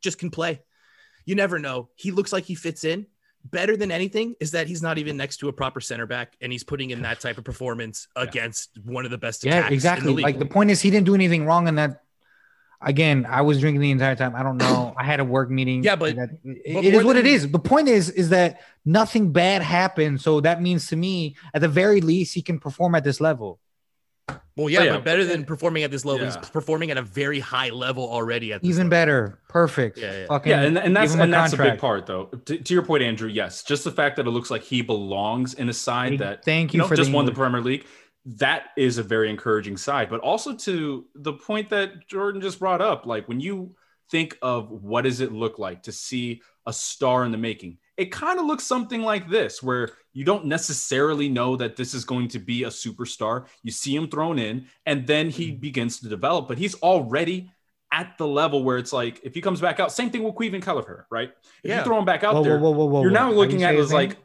just can play. You never know. He looks like he fits in. Better than anything is that he's not even next to a proper center back, and he's putting in that type of performance yeah. against one of the best attacks. Yeah, exactly. In the league. Like the point is, he didn't do anything wrong in that. Again, I was drinking the entire time. I don't know. I had a work meeting. Yeah, but, that, but it is what than, it is. The point is, is that nothing bad happened. So that means to me, at the very least, he can perform at this level. Well, yeah, oh, yeah. but better than performing at this level. Yeah. He's performing at a very high level already. At this Even level. better. Perfect. Yeah, yeah. Fucking yeah and, and that's and a that's a big part, though. To, to your point, Andrew, yes. Just the fact that it looks like he belongs in a side that Thank you you know, for just the won English. the Premier League. That is a very encouraging side. But also to the point that Jordan just brought up, like when you think of what does it look like to see a star in the making, it kind of looks something like this, where you don't necessarily know that this is going to be a superstar. You see him thrown in, and then he begins to develop, but he's already at the level where it's like, if he comes back out, same thing with Caoimhín Kelleher, right? If yeah. you throw him back out whoa, there, whoa, whoa, whoa, you're whoa. now looking at it as like,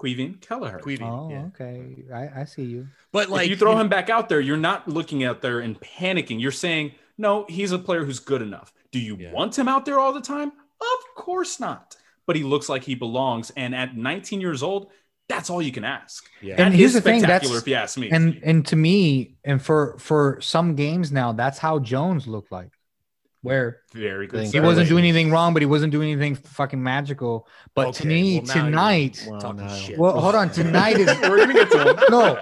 Caoimhín Kelleher. Oh, yeah. okay. I, I see you. But like, if you throw him back out there, you're not looking out there and panicking. You're saying, no, he's a player who's good enough. Do you yeah. want him out there all the time? Of course not. But he looks like he belongs. And at nineteen years old, that's all you can ask. Yeah. And that here's is spectacular the thing, if you ask me. And and to me, and for, for some games now, that's how Jones looked like. where very good. He wasn't doing anything wrong, but he wasn't doing anything fucking magical. But okay, to me, well, tonight, well, talking no. shit. well, hold on. Tonight is we're gonna get to him. No,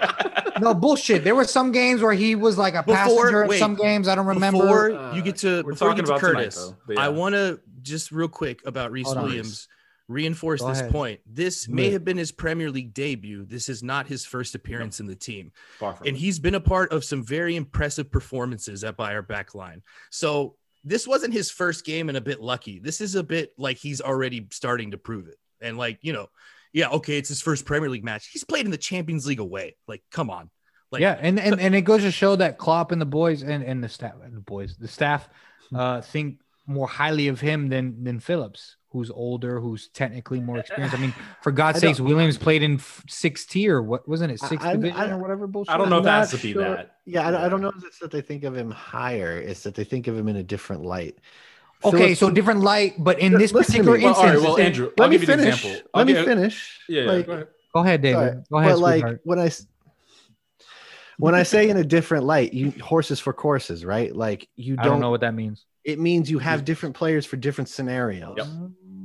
no bullshit. There were some games where he was like a before, passenger. Wait, some games I don't remember. Before uh, you get to we're before talking you get to about Curtis, tonight, though, yeah. I want to just real quick about Rhys Williams. Reinforce Go this ahead. point. This may have been his Premier League debut. This is not his first appearance no. in the team. And he's been a part of some very impressive performances at by our back line. So this wasn't his first game and a bit lucky. This is a bit like he's already starting to prove it. And like, you know, yeah, okay, it's his first Premier League match. He's played in the Champions League away. Like, come on. Like, yeah, and, and, and it goes to show that Klopp and the boys and, and the staff and the boys, the staff uh, think more highly of him than than Phillips, who's older, who's technically more experienced. I mean, for God's sakes, Williams played in sixth tier. What wasn't it? Sixth I, division I, I, or whatever bullshit. I don't know I'm if that's to sure. be that. Yeah, I, I don't know if it's that they think of him higher. It's that they think of him in a different light. Okay, Phillips, so different light, but in this particular me. instance. Well, all right, well, Andrew, let I'll me give you finish. An example. Let okay. me finish. Yeah, yeah, like, go ahead. Go ahead, David. Right. Go ahead, but like sweetheart. when I when I say in a different light, you horses for courses, right? Like you don't, I don't know what that means. It means you have different players for different scenarios. Yep.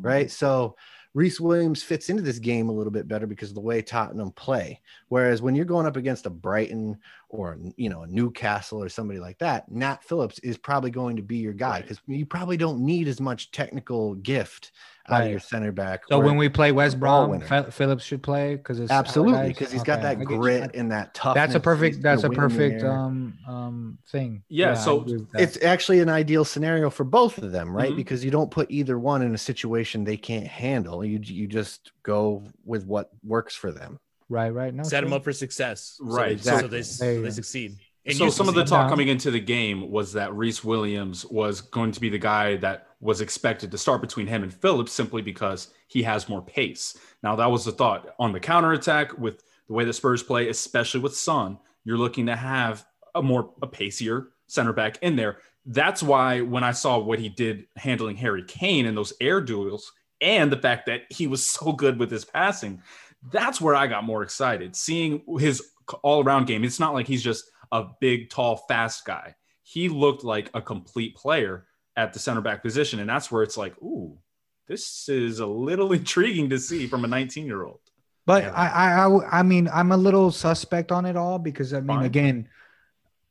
Right. So Rhys Williams fits into this game a little bit better because of the way Tottenham play. Whereas when you're going up against a Brighton or, you know, a Newcastle or somebody like that, Nat Phillips is probably going to be your guy because right. you probably don't need as much technical gift out right. of your center back. So when we play West Brom, Phillips should play because it's absolutely because he's okay. got that grit and that toughness. That's a perfect. That's a perfect um, um, thing. Yeah. yeah so it's actually an ideal scenario for both of them, right? Mm-hmm. Because you don't put either one in a situation they can't handle. You you just go with what works for them. Right. Right. No. Set sure. them up for success. Right. So, exactly. so they so they succeed. And so some of the talk down. coming into the game was that Rhys Williams was going to be the guy that was expected to start between him and Phillips simply because he has more pace. Now, that was the thought on the counterattack with the way the Spurs play, especially with Son. You're looking to have a more a pacier center back in there. That's why when I saw what he did handling Harry Kane in those air duels and the fact that he was so good with his passing, that's where I got more excited, seeing his all-around game. It's not like he's just a big, tall, fast guy. He looked like a complete player at the center back position. And that's where it's like, ooh, this is a little intriguing to see from a nineteen year old. But yeah. I, I, I mean, I'm a little suspect on it all because I mean, Fine. again,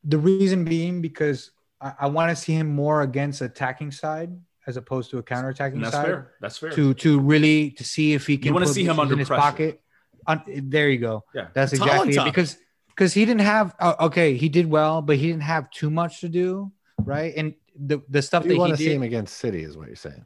the reason being because I, I want to see him more against attacking side as opposed to a counterattacking that's side. That's fair. That's fair. To, to really, to see if he can you want to see him under pressure. His pocket. Uh, there you go. Yeah. That's it's exactly it. Because, because he didn't have, uh, okay, he did well, but he didn't have too much to do. Right. And, The, the stuff you that want he to did. see him against City is what you're saying.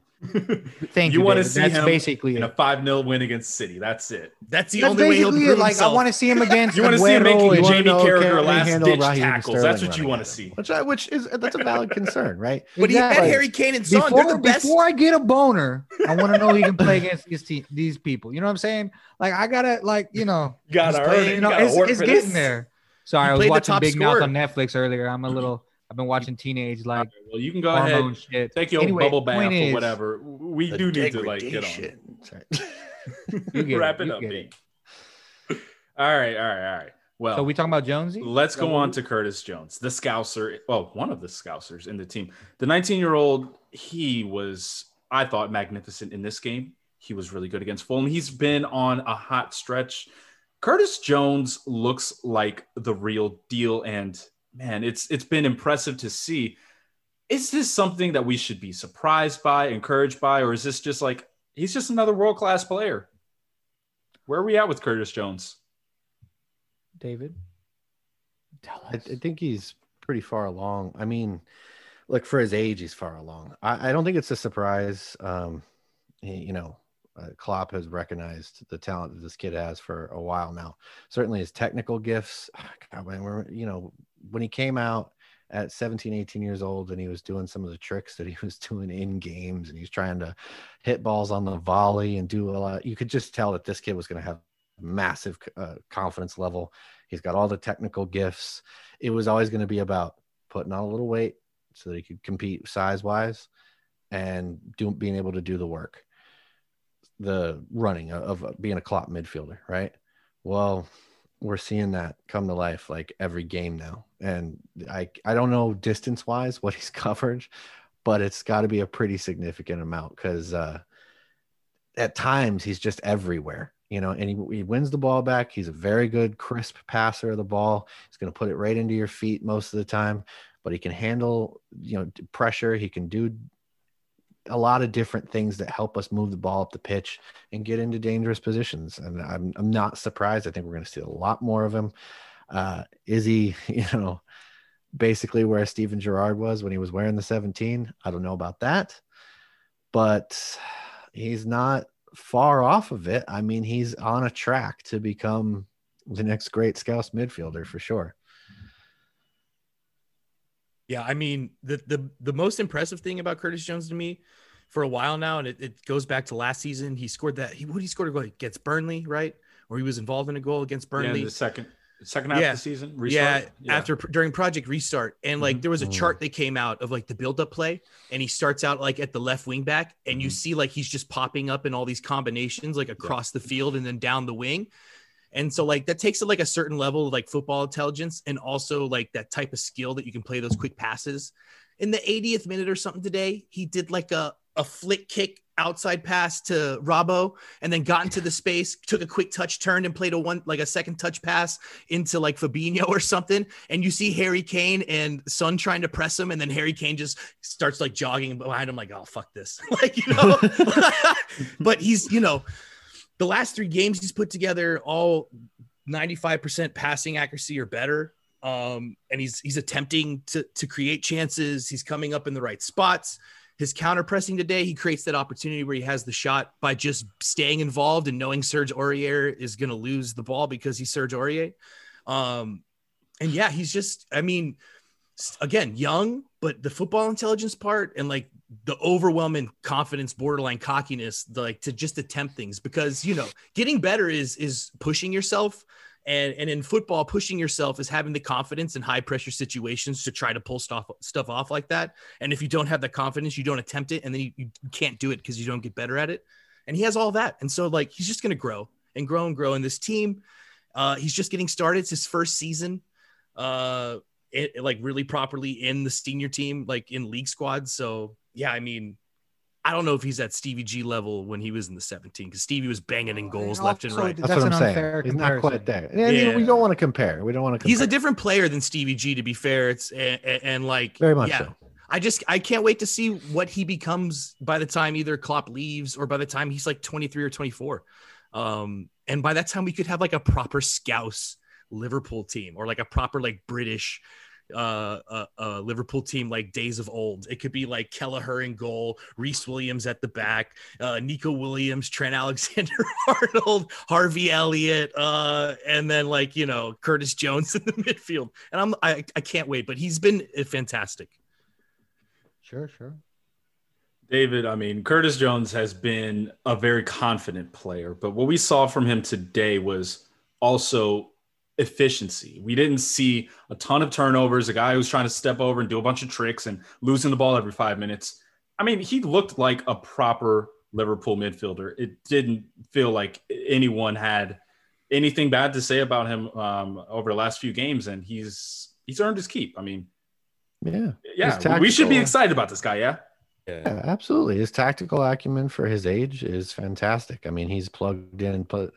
Thank you. You want David. to see That's him basically in it. a five nil win against City. That's it. That's the That's only way he'll prove like, himself. I want to see him against. You want to see him making Jamie Carragher last ditch tackles. That's what you want to see. Which, I, which is that's a valid concern, right? But exactly. he had Harry Kane and Son. Before, before I get a boner, I want to know he can play against these te- these people. You know what I'm saying? Like I gotta, like you know, gotta earn it. You know, it's getting there. Sorry, I was watching Big Mouth on Netflix earlier. I'm a little. I've been watching teenage like. Okay, well, you can go ahead, shit. take your anyway, own bubble bath or whatever. We do need to like get on. Sorry. get Wrap it, it up, B. All right, all right, all right. Well, so we talking about Jonesy? Let's go on to Curtis Jones, the Scouser. Well, one of the Scousers in the team. The nineteen year old, he was, I thought, magnificent in this game. He was really good against Fulham. He's been on a hot stretch. Curtis Jones looks like the real deal, and man, it's it's been impressive to see. Is this something that we should be surprised by, encouraged by, or is this just like, he's just another world-class player? Where are we at with Curtis Jones? David? Tell us. I, I think he's pretty far along. I mean, look, for his age, he's far along. I, I don't think it's a surprise. Um, he, you know, uh, Klopp has recognized the talent that this kid has for a while now. Certainly his technical gifts. God, man, we're, you know, when he came out at seventeen, eighteen years old and he was doing some of the tricks that he was doing in games and he was trying to hit balls on the volley and do a lot, you could just tell that this kid was going to have massive uh, confidence level. He's got all the technical gifts. It was always going to be about putting on a little weight so that he could compete size wise and do, being able to do the work, the running of, of being a Klopp midfielder, right? Well, we're seeing that come to life like every game now. And I, I don't know distance wise what he's covered, but it's got to be a pretty significant amount because uh, at times he's just everywhere, you know, and he, he wins the ball back. He's a very good, crisp passer of the ball. He's going to put it right into your feet most of the time, but he can handle, you know, pressure. He can do a lot of different things that help us move the ball up the pitch and get into dangerous positions. And I'm, I'm not surprised. I think we're going to see a lot more of him. Uh, is he, you know, basically where Steven Gerrard was when he was wearing the seventeen? I don't know about that, but he's not far off of it. I mean, he's on a track to become the next great Scouse midfielder for sure. Yeah, I mean, the the the most impressive thing about Curtis Jones to me for a while now, and it, it goes back to last season, he scored that. He, what did he score a goal against Burnley, right? Or he was involved in a goal against Burnley. Yeah, the second second half yeah. of the season. Restart. Yeah, yeah, after during Project Restart. And like mm-hmm. there was a chart that came out of like the build-up play, and he starts out like at the left wing back, and mm-hmm. you see like he's just popping up in all these combinations like across yeah. the field and then down the wing. And so like that takes it like a certain level of like football intelligence and also like that type of skill that you can play those quick passes. In the eightieth minute or something today, he did like a, a flick kick outside pass to Robbo and then got into the space, took a quick touch turn and played a one, like a second touch pass into like Fabinho or something. And you see Harry Kane and Son trying to press him. And then Harry Kane just starts like jogging behind him. Like, oh, fuck this. Like, you know, but he's, you know, the last three games he's put together, all ninety-five percent passing accuracy or better. Um, and he's he's attempting to, to create chances. He's coming up in the right spots. His counter pressing today, he creates that opportunity where he has the shot by just staying involved and knowing Serge Aurier is going to lose the ball because he's Serge Aurier. Um, and yeah, he's just, I mean, again, young, but the football intelligence part and like the overwhelming confidence, borderline cockiness, like to just attempt things because, you know, getting better is, is pushing yourself. And, and in football, pushing yourself is having the confidence in high pressure situations to try to pull stuff, stuff off like that. And if you don't have that confidence, you don't attempt it and then you, you can't do it because you don't get better at it. And he has all that. And so like, he's just going to grow and grow and grow in this team. Uh, he's just getting started. It's his first season. Uh, It, it like really properly in the senior team, like in league squad. So yeah, I mean, I don't know if he's at Stevie G level when he was in the seventeen, because Stevie was banging in goals oh, left and right. That's, that's what I'm saying. He's not quite there. I mean, yeah. We don't want to compare. We don't want to. Compare. He's a different player than Stevie G, to be fair. It's and, and like very much yeah. so. I just I can't wait to see what he becomes by the time either Klopp leaves or by the time he's like twenty-three or twenty-four, um, and by that time we could have like a proper Scouse Liverpool team or like a proper like British uh, uh uh Liverpool team like days of old. It could be like Kelleher in goal, Rhys Williams at the back, uh Nico Williams, Trent Alexander-Arnold, Harvey Elliott, uh and then like, you know, Curtis Jones in the midfield. And I'm I, I can't wait, but he's been fantastic. Sure, sure. David, I mean, Curtis Jones has been a very confident player, but what we saw from him today was also efficiency. We didn't see a ton of turnovers, a guy who's trying to step over and do a bunch of tricks and losing the ball every five minutes. I mean, he looked like a proper Liverpool midfielder. It didn't feel like anyone had anything bad to say about him um, over the last few games, and he's he's earned his keep. I mean, yeah, yeah, we should be excited about this guy, yeah? Yeah. yeah, absolutely. His tactical acumen for his age is fantastic. I mean, he's plugged in and put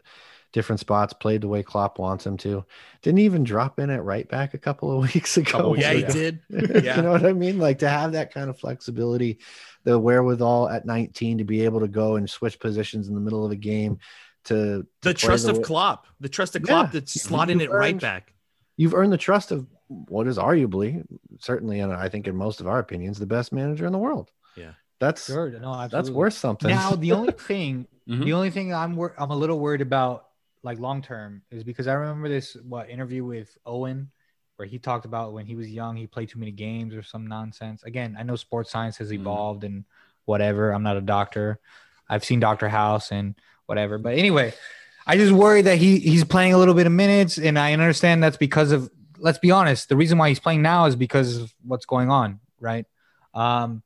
different spots, played the way Klopp wants him to. Didn't even drop in at right back a couple of weeks ago. Oh, yeah, he yeah. did. Yeah. You know what I mean? Like to have that kind of flexibility, the wherewithal at nineteen to be able to go and switch positions in the middle of a game. To, to the trust the of way. Klopp, the trust of Klopp yeah. that's slotting it right back. You've earned the trust of what is arguably, certainly, and I think in most of our opinions, the best manager in the world. Yeah, that's sure. no, that's worth something. Now, the only thing, mm-hmm. the only thing I'm wor- I'm a little worried about, like long-term, is because I remember this what interview with Owen where he talked about when he was young, he played too many games or some nonsense. Again, I know sports science has evolved mm-hmm. and whatever. I'm not a doctor. I've seen Doctor House and whatever. But anyway, I just worry that he he's playing a little bit of minutes, and I understand that's because of, let's be honest, the reason why he's playing now is because of what's going on, right? Um,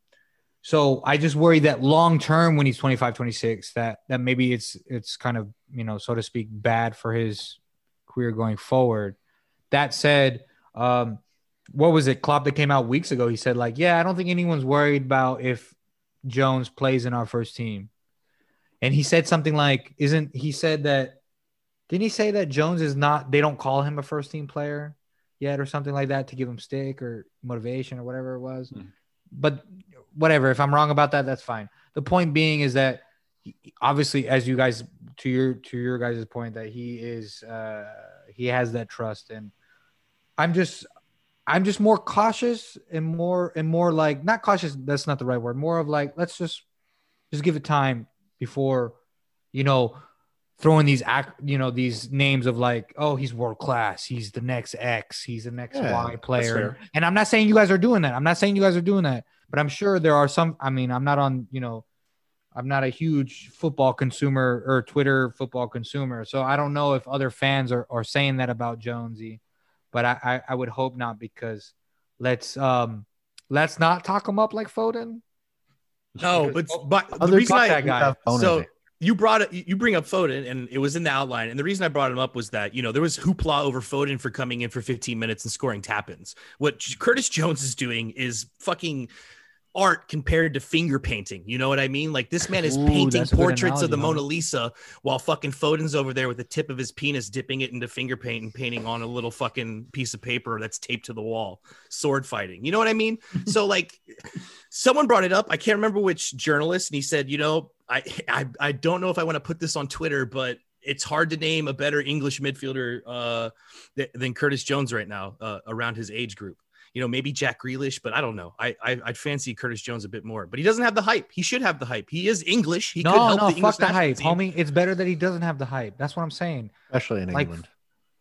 so I just worry that long-term when he's twenty-five, twenty-six, that, that maybe it's it's kind of, you know, so to speak, bad for his career going forward. That said, um, what was it, Klopp that came out weeks ago, he said, like, yeah, I don't think anyone's worried about if Jones plays in our first team. And he said something like, isn't he said that, didn't he say that Jones is not, they don't call him a first team player yet or something like that to give him stick or motivation or whatever it was. Mm. But whatever, if I'm wrong about that, that's fine. The point being is that obviously, as you guys, to your, to your guys' point, that he is, uh, he has that trust. And I'm just, I'm just more cautious and more, and more like, not cautious, that's not the right word, more of like, let's just, just give it time before, you know, throwing these, you know, these names of like, oh, he's world class, he's the next X, he's the next yeah, Y player. And I'm not saying you guys are doing that. I'm not saying you guys are doing that, but I'm sure there are some, I mean, I'm not on, you know, I'm not a huge football consumer or Twitter football consumer. So I don't know if other fans are, are saying that about Jonesy. But I, I, I would hope not, because let's um let's not talk him up like Foden. No, but but the reason I, guy. so you brought it, you bring up Foden, and it was in the outline. And the reason I brought him up was that, you know, there was hoopla over Foden for coming in for fifteen minutes and scoring tap-ins. What Curtis Jones is doing is fucking art compared to finger painting. You know what I mean? Like, this man is Ooh, painting portraits analogy, of the Mona Lisa, while fucking Foden's over there with the tip of his penis dipping it into finger paint and painting on a little fucking piece of paper that's taped to the wall. Sword fighting. You know what I mean? So like, someone brought it up. I can't remember which journalist, and he said, you know, I I, I don't know if I want to put this on Twitter, but it's hard to name a better English midfielder uh, th- than Curtis Jones right now uh, around his age group. You know, maybe Jack Grealish, but I don't know. I, I I'd fancy Curtis Jones a bit more, but he doesn't have the hype. He should have the hype. He is English. He no, could help no, the English fuck the hype, team. Homie. It's better that he doesn't have the hype. That's what I'm saying. Especially in like, England.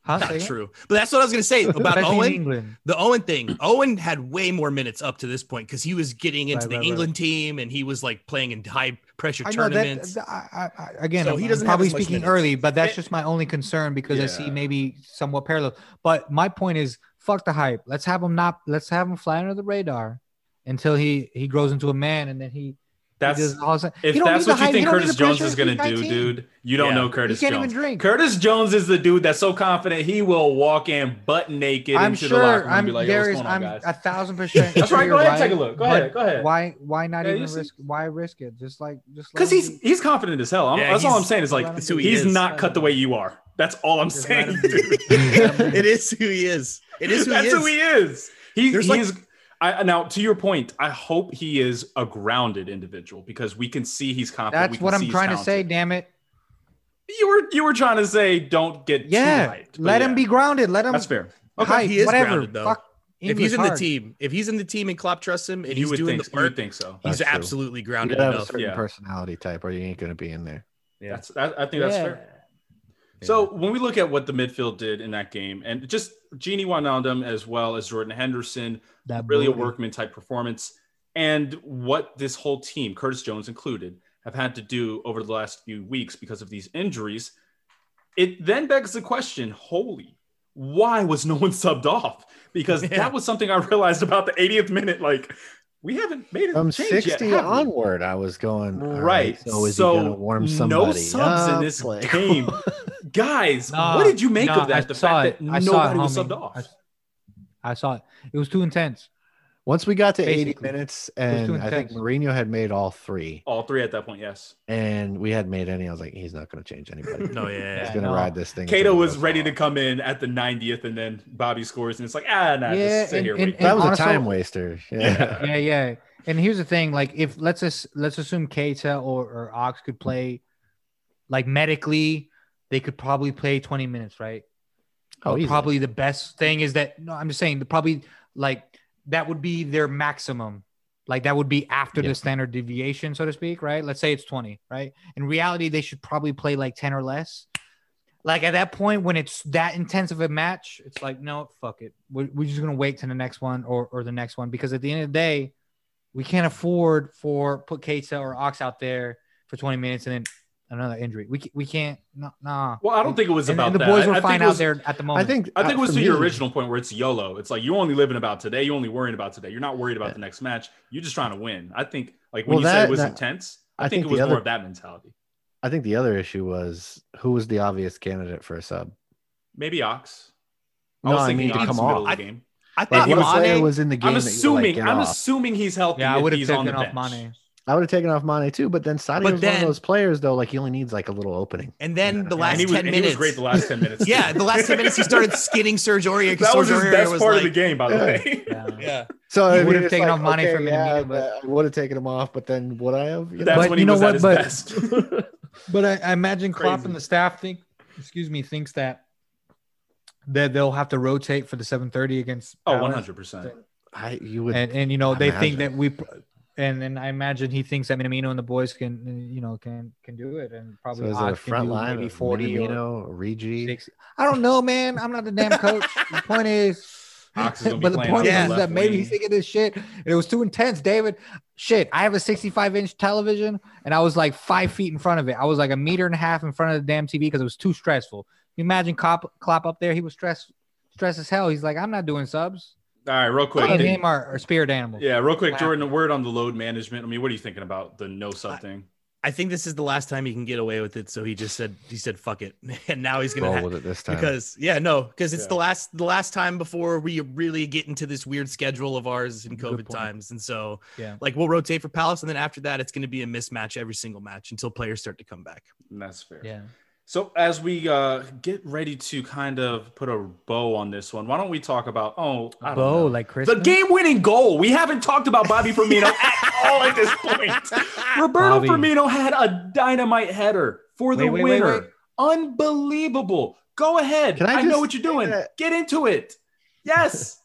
Huh? Not true. But that's what I was going to say about Owen. The Owen thing. Owen had way more minutes up to this point because he was getting into right, the right, England right. team, and he was like playing in high pressure I know, tournaments. That, I, I, again, so I'm, he doesn't I'm probably have speaking minutes. early, but that's just my only concern because yeah. I see maybe somewhat parallel. But my point is, fuck the hype. Let's have him not. Let's have him fly under the radar until he he grows into a man, and then he. That's he all if that's what you think Curtis Jones is gonna do, dude. You don't yeah. know Curtis Jones. He can't even drink. Curtis Jones is the dude that's so confident he will walk in butt naked I'm into sure, the locker room I'm, and be like, "Yo, what's going on, I'm guys?" A thousand percent. That's right. Go ahead, right. take a look. Go but ahead. Go ahead. Why? Why not yeah, even risk? Why risk it? Just like just because he's he's confident as hell. I'm, yeah, that's all I'm saying. Is like he's he is. not cut the way you are. That's all I'm saying, dude. It is who he is. It is who he is. That's who he is. He, he like, is. I, now, to your point, I hope he is a grounded individual because we can see he's confident. That's what I'm trying to say, damn it. You were you were trying to say don't get yeah, too hyped. Let yeah. him be grounded. Let him. That's fair. Okay, hyped, he is whatever. grounded though. Fuck if he's in hard. the team, if he's in the team and Klopp trusts him, and you he's would doing think, the work, think so. He's that's absolutely true. grounded you have enough. A certain yeah. personality type, or you ain't going to be in there. Yeah, that's. That, I think yeah. that's fair. So yeah. when we look at what the midfield did in that game, and just Gini Wijnaldum as well as Jordan Henderson, that really booty. a workman type performance, and what this whole team, Curtis Jones included, have had to do over the last few weeks because of these injuries, it then begs the question, holy, why was no one subbed off? Because yeah. that was something I realized about the eightieth minute, like, we haven't made it from sixty yet, onward. I was going right. right so is so he gonna warm somebody? No subs in this like, game, guys. No, what did you make no, of that? I the fact it. that I nobody it, was subbed off. I, I saw it. It was too intense. Once we got to Basically. eighty minutes, and I think Mourinho had made all three. All three at that point, yes. And we hadn't made any. I was like, he's not going to change anybody. no, yeah. He's going to no. ride this thing. Cato was ready off. to come in at the ninetieth, and then Bobby scores, and it's like, ah, nah, yeah, just sit and, here. And, wait. And, that was honestly, a time waster. Yeah. yeah, yeah. And here's the thing. Like, if let's just, let's assume Keita or, or Ox could play, like, medically, they could probably play twenty minutes, right? Oh, easy. Probably the best thing is that, no, I'm just saying, the probably, like, that would be their maximum. Like that would be after yeah. the standard deviation, so to speak, right? Let's say it's twenty, right? In reality, they should probably play like ten or less. Like at that point, when it's that intense of a match, it's like, no, fuck it. We're, we're just going to wait to the next one or, or the next one. Because at the end of the day, we can't afford for put Keita or Ox out there for twenty minutes and then another injury. We we can't. No, nah. Well, I don't think it was about and, and the that. The boys were I fine was, out there at the moment. I think I think it was to me, your original point where it's YOLO. It's like you only living about today. You only worrying about today. You're not worried about yeah. the next match. You're just trying to win. I think like when well, you that, said it was that, intense, I, I think, think it was other, more of that mentality. I think the other issue was who was the obvious candidate for a sub. Maybe Ox. I no, was thinking I mean, to Ox come off. Of the game. I thought like, Mane Salah was in the game. I'm assuming. That like, I'm off. assuming he's healthy. Yeah, I would have taken on the off bench. Mane. I would have taken off Mane too, but then Sadio was one of those players though. Like he only needs like a little opening. And then you know? the last was, ten minutes, he was great. The last ten minutes, yeah, the last ten minutes he started skinning Serge Aurier. That was Serge his Aurier best was part like, of the game, by the yeah. way. Yeah. yeah. So I would have taken like, off Mane okay, for me. Yeah, but... I would have taken him off, but then would I have? You know? That's but, when he you know was what, at his but, best. But I, I imagine Crazy. Klopp and the staff think, excuse me, thinks that that they'll have to rotate for the seven thirty against. Oh, one hundred percent. I you would and, and you know they imagine. think that we. And then I imagine he thinks that Minamino and the boys can, you know, can can do it, and probably so is front line maybe forty, you know, Regi. I don't know, man. I'm not the damn coach. The point is, Ox is but the point is, is that maybe he's thinking this shit. And it was too intense, David. Shit, I have a sixty-five inch television, and I was like five feet in front of it. I was like a meter and a half in front of the damn T V because it was too stressful. You imagine Klopp, Klopp up there? He was stressed, stressed as hell. He's like, I'm not doing subs. All right, real quick. His name are, are spirit animals. Yeah, real quick, Jordan, a word on the load management. I mean, what are you thinking about the no something? I, I think this is the last time he can get away with it. So he just said he said fuck it, and now he's gonna roll with it this time. Because yeah, no, because it's yeah. the last the last time before we really get into this weird schedule of ours in COVID times, and so yeah, like we'll rotate for Palace, and then after that, it's gonna be a mismatch every single match until players start to come back. And that's fair. Yeah. So as we uh, get ready to kind of put a bow on this one, why don't we talk about, oh, I don't bow, know. like Christmas? The game-winning goal. We haven't talked about Bobby Firmino at all at this point. Roberto Bobby. Firmino had a dynamite header for wait, the wait, winner. Wait, wait. Unbelievable. Go ahead. I, I know what you're doing. That? Get into it. Yes.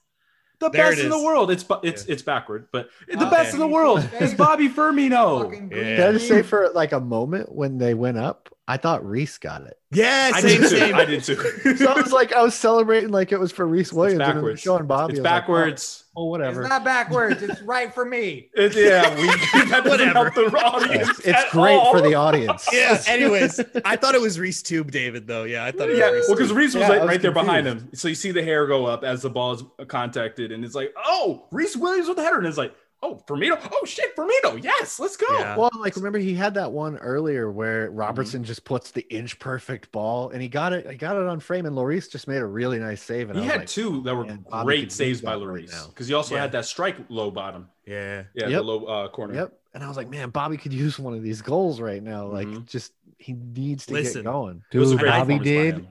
The there best in the world. It's it's yeah. it's backward, but oh, the best man. in the world is Bobby Firmino. Yeah. Can I just say for like a moment when they went up, I thought Rhys got it. Yes, I did too. I did too. So I was like, I was celebrating like it was for Rhys Williams. It's backwards. And showing Bobby. It's backwards. Like, oh, whatever. It's not backwards. It's right for me. It's, yeah, we that whatever. Help the audience it's it's great all. for the audience. Yeah. Anyways, I thought it was Rhys Tube David though. Yeah, I thought it yeah. was Rhys well, because Rhys was yeah, like, was right confused. there behind him, so you see the hair go up as the ball is contacted, and it's like, oh, Rhys Williams with the header, and it's like. Oh, Firmino. Oh, shit, Firmino. Yes, let's go. Yeah. Well, like, remember he had that one earlier where Robertson mm-hmm. just puts the inch perfect ball, and he got it. He got it on frame, and Lloris just made a really nice save. And he I had like, two that were great saves by Lloris because right he also yeah. had that strike low bottom. Yeah. Yeah, yep. the low uh, corner. Yep. And I was like, man, Bobby could use one of these goals right now. Mm-hmm. Like, just he needs to Listen, get going. Dude, Bobby did.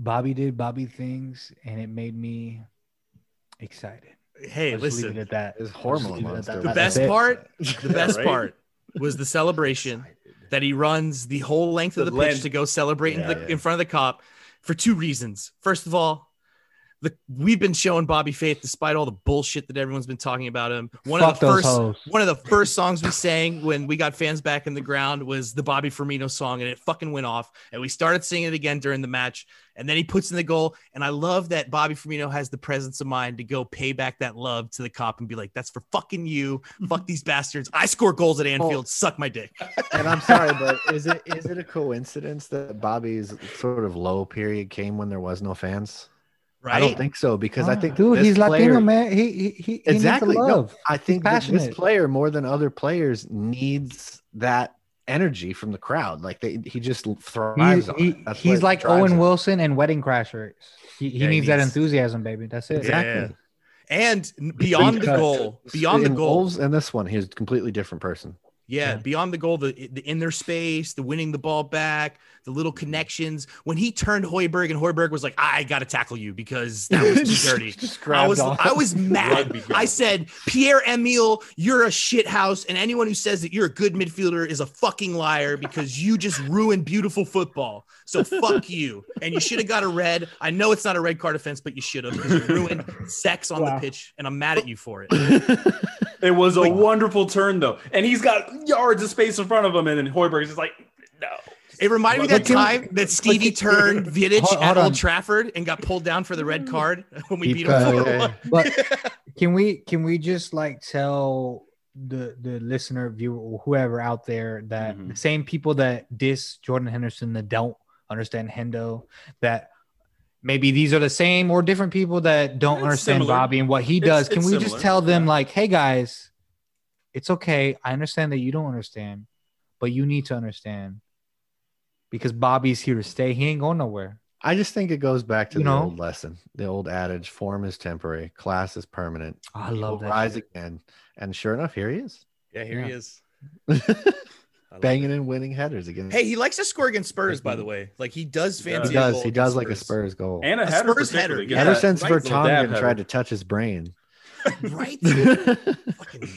Bobby did Bobby things, and it made me excited. Hey, listen. At that is hormone. At that. The That's best it. part, the best right? part was the celebration that he runs the whole length of the, the pitch land. to go celebrate yeah, in, the, yeah. in front of the cop for two reasons. First of all, the, we've been showing Bobby faith despite all the bullshit that everyone's been talking about him. One Fuck of the first, hoes. one of the first songs we sang when we got fans back in the ground was the Bobby Firmino song, and it fucking went off. And we started singing it again during the match. And then he puts in the goal. And I love that Bobby Firmino has the presence of mind to go pay back that love to the cop and be like, that's for fucking you. Fuck these bastards. I score goals at Anfield. Oh. Suck my dick. And I'm sorry, but is it is it a coincidence that Bobby's sort of low period came when there was no fans? Right? I don't think so because ah, I think dude, this he's player, Latino, man. He he he exactly. Needs the love. No, I think that this player more than other players needs that energy from the crowd. Like they, he just thrives he's, on. He, it. He's like Owen Wilson on. and Wedding Crashers. He, he, yeah, needs he needs that enthusiasm, baby. That's it. Exactly. Yeah. And beyond the goal, beyond in the goals, and this one, he's a completely different person. Yeah, yeah, beyond the goal, the, the in their space, the winning the ball back, the little connections. When he turned Højbjerg and Højbjerg was like, I got to tackle you because that was too dirty. Just, just I, was, I was mad. I said, Pierre Emile, you're a shit house. And anyone who says that you're a good midfielder is a fucking liar because you just ruined beautiful football. So fuck you. And you should have got a red. I know it's not a red card offense, but you should have because you ruined sex on wow. the pitch. And I'm mad at you for it. It was a wonderful turn, though. And he's got yards of space in front of him. And then Højbjerg's just like, no. It reminded me that time that Stevie turned Vidic hold, hold at on. Old Trafford and got pulled down for the red card when we Keep beat him. Okay. But can we can we just like tell the, the listener, viewer, whoever out there that mm-hmm. the same people that diss Jordan Henderson, that don't understand Hendo, that maybe these are the same or different people that don't it's understand similar. Bobby and what he does. It's, can it's we similar. just tell them yeah. like, hey, guys, it's okay. I understand that you don't understand, but you need to understand because Bobby's here to stay. He ain't going nowhere. I just think it goes back to you the know? old lesson, the old adage: form is temporary, class is permanent. Oh, I love that. Rise again, and sure enough, here he is. Yeah, here yeah. he is. Banging and winning headers again. Hey, he likes to score against Spurs, by the way. Like he does fancy. He does. A goal he does like Spurs. a Spurs goal and a, a header Spurs header. Yeah. Ever since right. Vertonghen tried to touch his brain. Right. Fucking,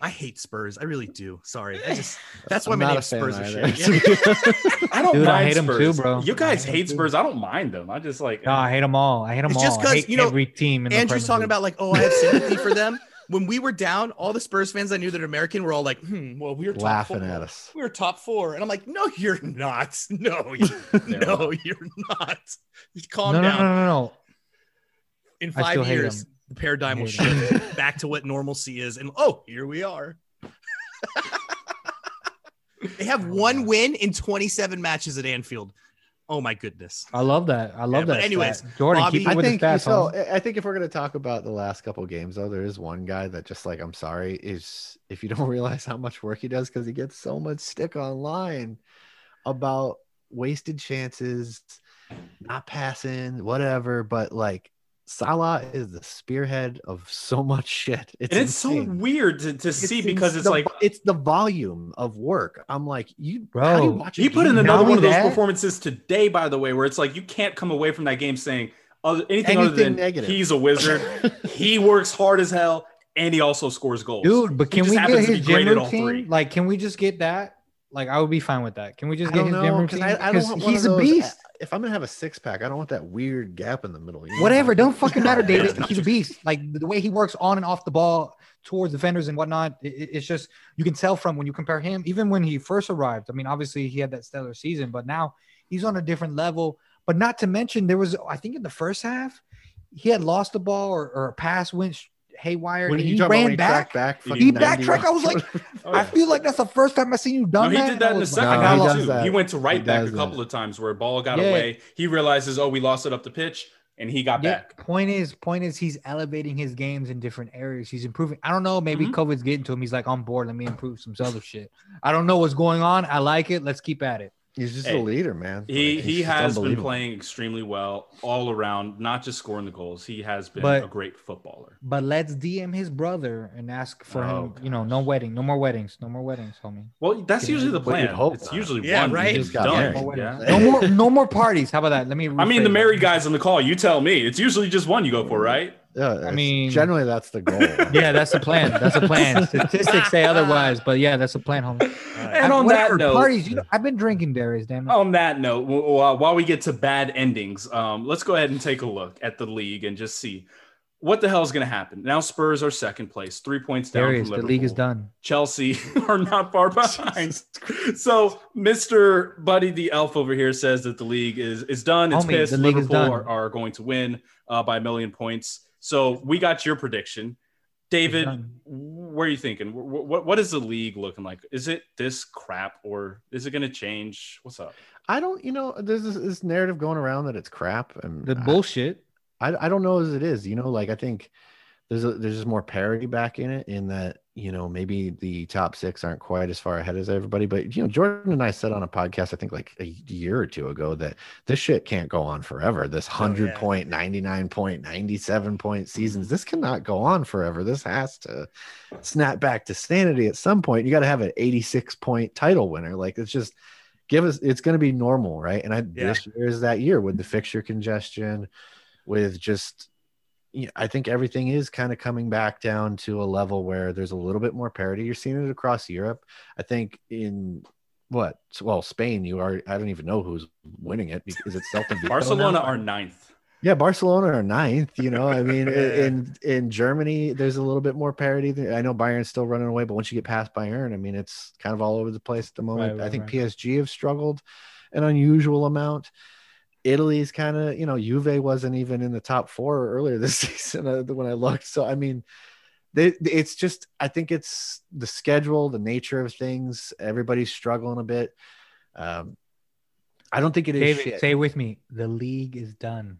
I hate Spurs. I really do. Sorry. I just that's why I'm my name Spurs are shit. I don't Dude, mind I hate Spurs. Them too, bro. You guys hate Spurs. Too. I don't mind them. I just like no, I hate them all. I hate them it's all. Just because you know every team. In Andrew's the talking league. About like, oh, I have sympathy for them. When we were down, all the Spurs fans I knew that are American were all like, hmm, well, we were top laughing four. at us. We were top four. And I'm like, no, you're not. No, you, no, you're not. Calm no, down. No, no, no, no. In five years, the paradigm will shift back to what normalcy is. And oh, here we are. They have one win in twenty-seven matches at Anfield. Oh my goodness! I love that. I love yeah, that. But anyways, stat. Jordan, Bobby, keep I with think stats, so. Huh? I think if we're gonna talk about the last couple of games, though, there is one guy that just like I'm sorry is if you don't realize how much work he does because he gets so much stick online about wasted chances, not passing, whatever. But like Salah is the spearhead of so much shit. It's and it's insane. so weird to, to see it's, because it's, it's the, like it's the volume of work. I'm like, you bro, you, watch you put in another one of those that? performances today, by the way, where it's like you can't come away from that game saying other, anything, anything other than negative. He's a wizard. He works hard as hell, and he also scores goals, dude. But can we get his gym routine? Like, can we just get that? Like, I would be fine with that. Can we just I get his know, gym routine? I, I don't he's a beast. At, If I'm gonna have a six pack, I don't want that weird gap in the middle. You Whatever, know? don't fucking matter, David. He's a beast. Like the way he works on and off the ball towards defenders and whatnot, it, it's just you can tell from when you compare him. Even when he first arrived, I mean, obviously he had that stellar season, but now he's on a different level. But not to mention, there was I think in the first half he had lost the ball or, or a pass went haywire. When and he ran when he back, back he backtracked. I was like, oh, yeah. I feel like that's the first time I've seen you done no, that. He did that in the second half no, too. That. He went to right he back a couple that. of times where a ball got yeah. away. He realizes, oh, we lost it up the pitch, and he got yeah. back. Point is, point is, he's elevating his games in different areas. He's improving. I don't know. Maybe mm-hmm. COVID's getting to him. He's like, I'm bored. Let me improve some other shit. I don't know what's going on. I like it. Let's keep at it. He's just hey, a leader, man. He like, he has been playing extremely well all around, not just scoring the goals. He has been but, a great footballer. But let's D M his brother and ask for oh, him. Gosh. You know, no wedding, no more weddings, no more weddings, homie. Well, that's Can usually the plan. It's not. usually yeah, one. Right? Just got done. No, more yeah. no more, no more parties. How about that? Let me. I mean, the married guys on the call. You tell me. It's usually just one you go for, right? Yeah, I mean, generally that's the goal. Yeah, that's the plan. That's the plan. Statistics say otherwise, but yeah, that's the plan, homie. Right. And on that note, parties, you know, I've been drinking dairies, damn it. On that note, while we get to bad endings, um, let's go ahead and take a look at the league and just see what the hell is going to happen. Now Spurs are second place, three points down dairies, from Liverpool. The league is done. Chelsea are not far behind. So Mister Buddy the Elf over here says that the league is, is done. It's homie, pissed. Liverpool are, are going to win uh, by a million points. So we got your prediction, David. What are you thinking? What, what what is the league looking like? Is it this crap or is it going to change? What's up? I don't. You know, there's this, this narrative going around that it's crap and the bullshit. I, I don't know as it is. You know, like I think there's a, there's just more parity back in it. In that, you know, maybe the top six aren't quite as far ahead as everybody. But you know, Jordan and I said on a podcast, I think like a year or two ago, that this shit can't go on forever. This hundred oh, yeah. point, ninety-nine point, ninety-seven point seasons, this cannot go on forever. This has to snap back to sanity at some point. You got to have an eighty-six point title winner. Like it's just give us. It's going to be normal, right? And I yeah. this year is that year with the fixture congestion, with just. I think everything is kind of coming back down to a level where there's a little bit more parity. You're seeing it across Europe. I think in what? Well, Spain, you are. I don't even know who's winning it because it's Celta Vigo. Barcelona now? are ninth. Yeah, Barcelona are ninth. You know, I mean, in in Germany, there's a little bit more parity. I know Bayern's still running away, but once you get past Bayern, I mean, it's kind of all over the place at the moment. Right, right, I think right. P S G have struggled an unusual amount. Italy's kind of, you know, Juve wasn't even in the top four earlier this season when I looked. So, I mean, they, it's just, I think it's the schedule, the nature of things. Everybody's struggling a bit. Um, I don't think it is. David, shit. Say with me. The league is done.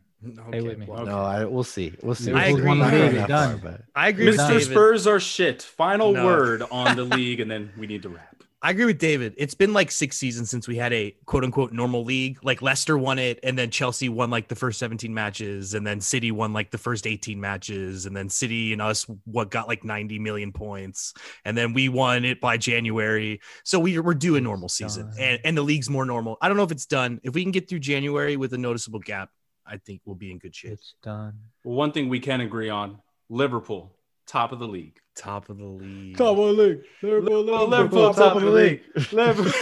Okay, with me. Well, okay. No, I, we'll see. We'll see. I agree. Mister Spurs are shit. Final no. word on the league, and then we need to wrap. I agree with David. It's been like six seasons since we had a quote unquote normal league. Like Leicester won it, and then Chelsea won like the first seventeen matches, and then City won like the first eighteen matches, and then City and us what got like ninety million points, and then we won it by January. So we, we're due a normal season, and, and the league's more normal. I don't know if it's done. If we can get through January with a noticeable gap, I think we'll be in good shape. It's done. Well, one thing we can agree on, Liverpool, top of the league. Top of the league. Top of the league. Liverpool, Liverpool, Liverpool top of the league. Liverpool.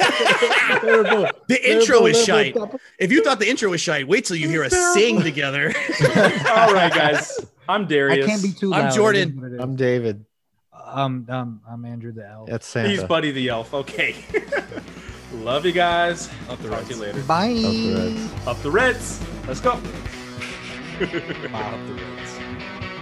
Liverpool. The intro Liverpool, is shite. Liverpool. If you thought the intro was shite, wait till you hear us sing together. All right, guys. I'm Darius. I can't be too loud. I'm Jordan. I'm David. Um, um, I'm Andrew the Elf. That's Santa. He's Buddy the Elf. Okay. Love you guys. Up the Talk Reds. To you later. Bye. Up the Reds. Up the Reds. Let's go. Up the Reds.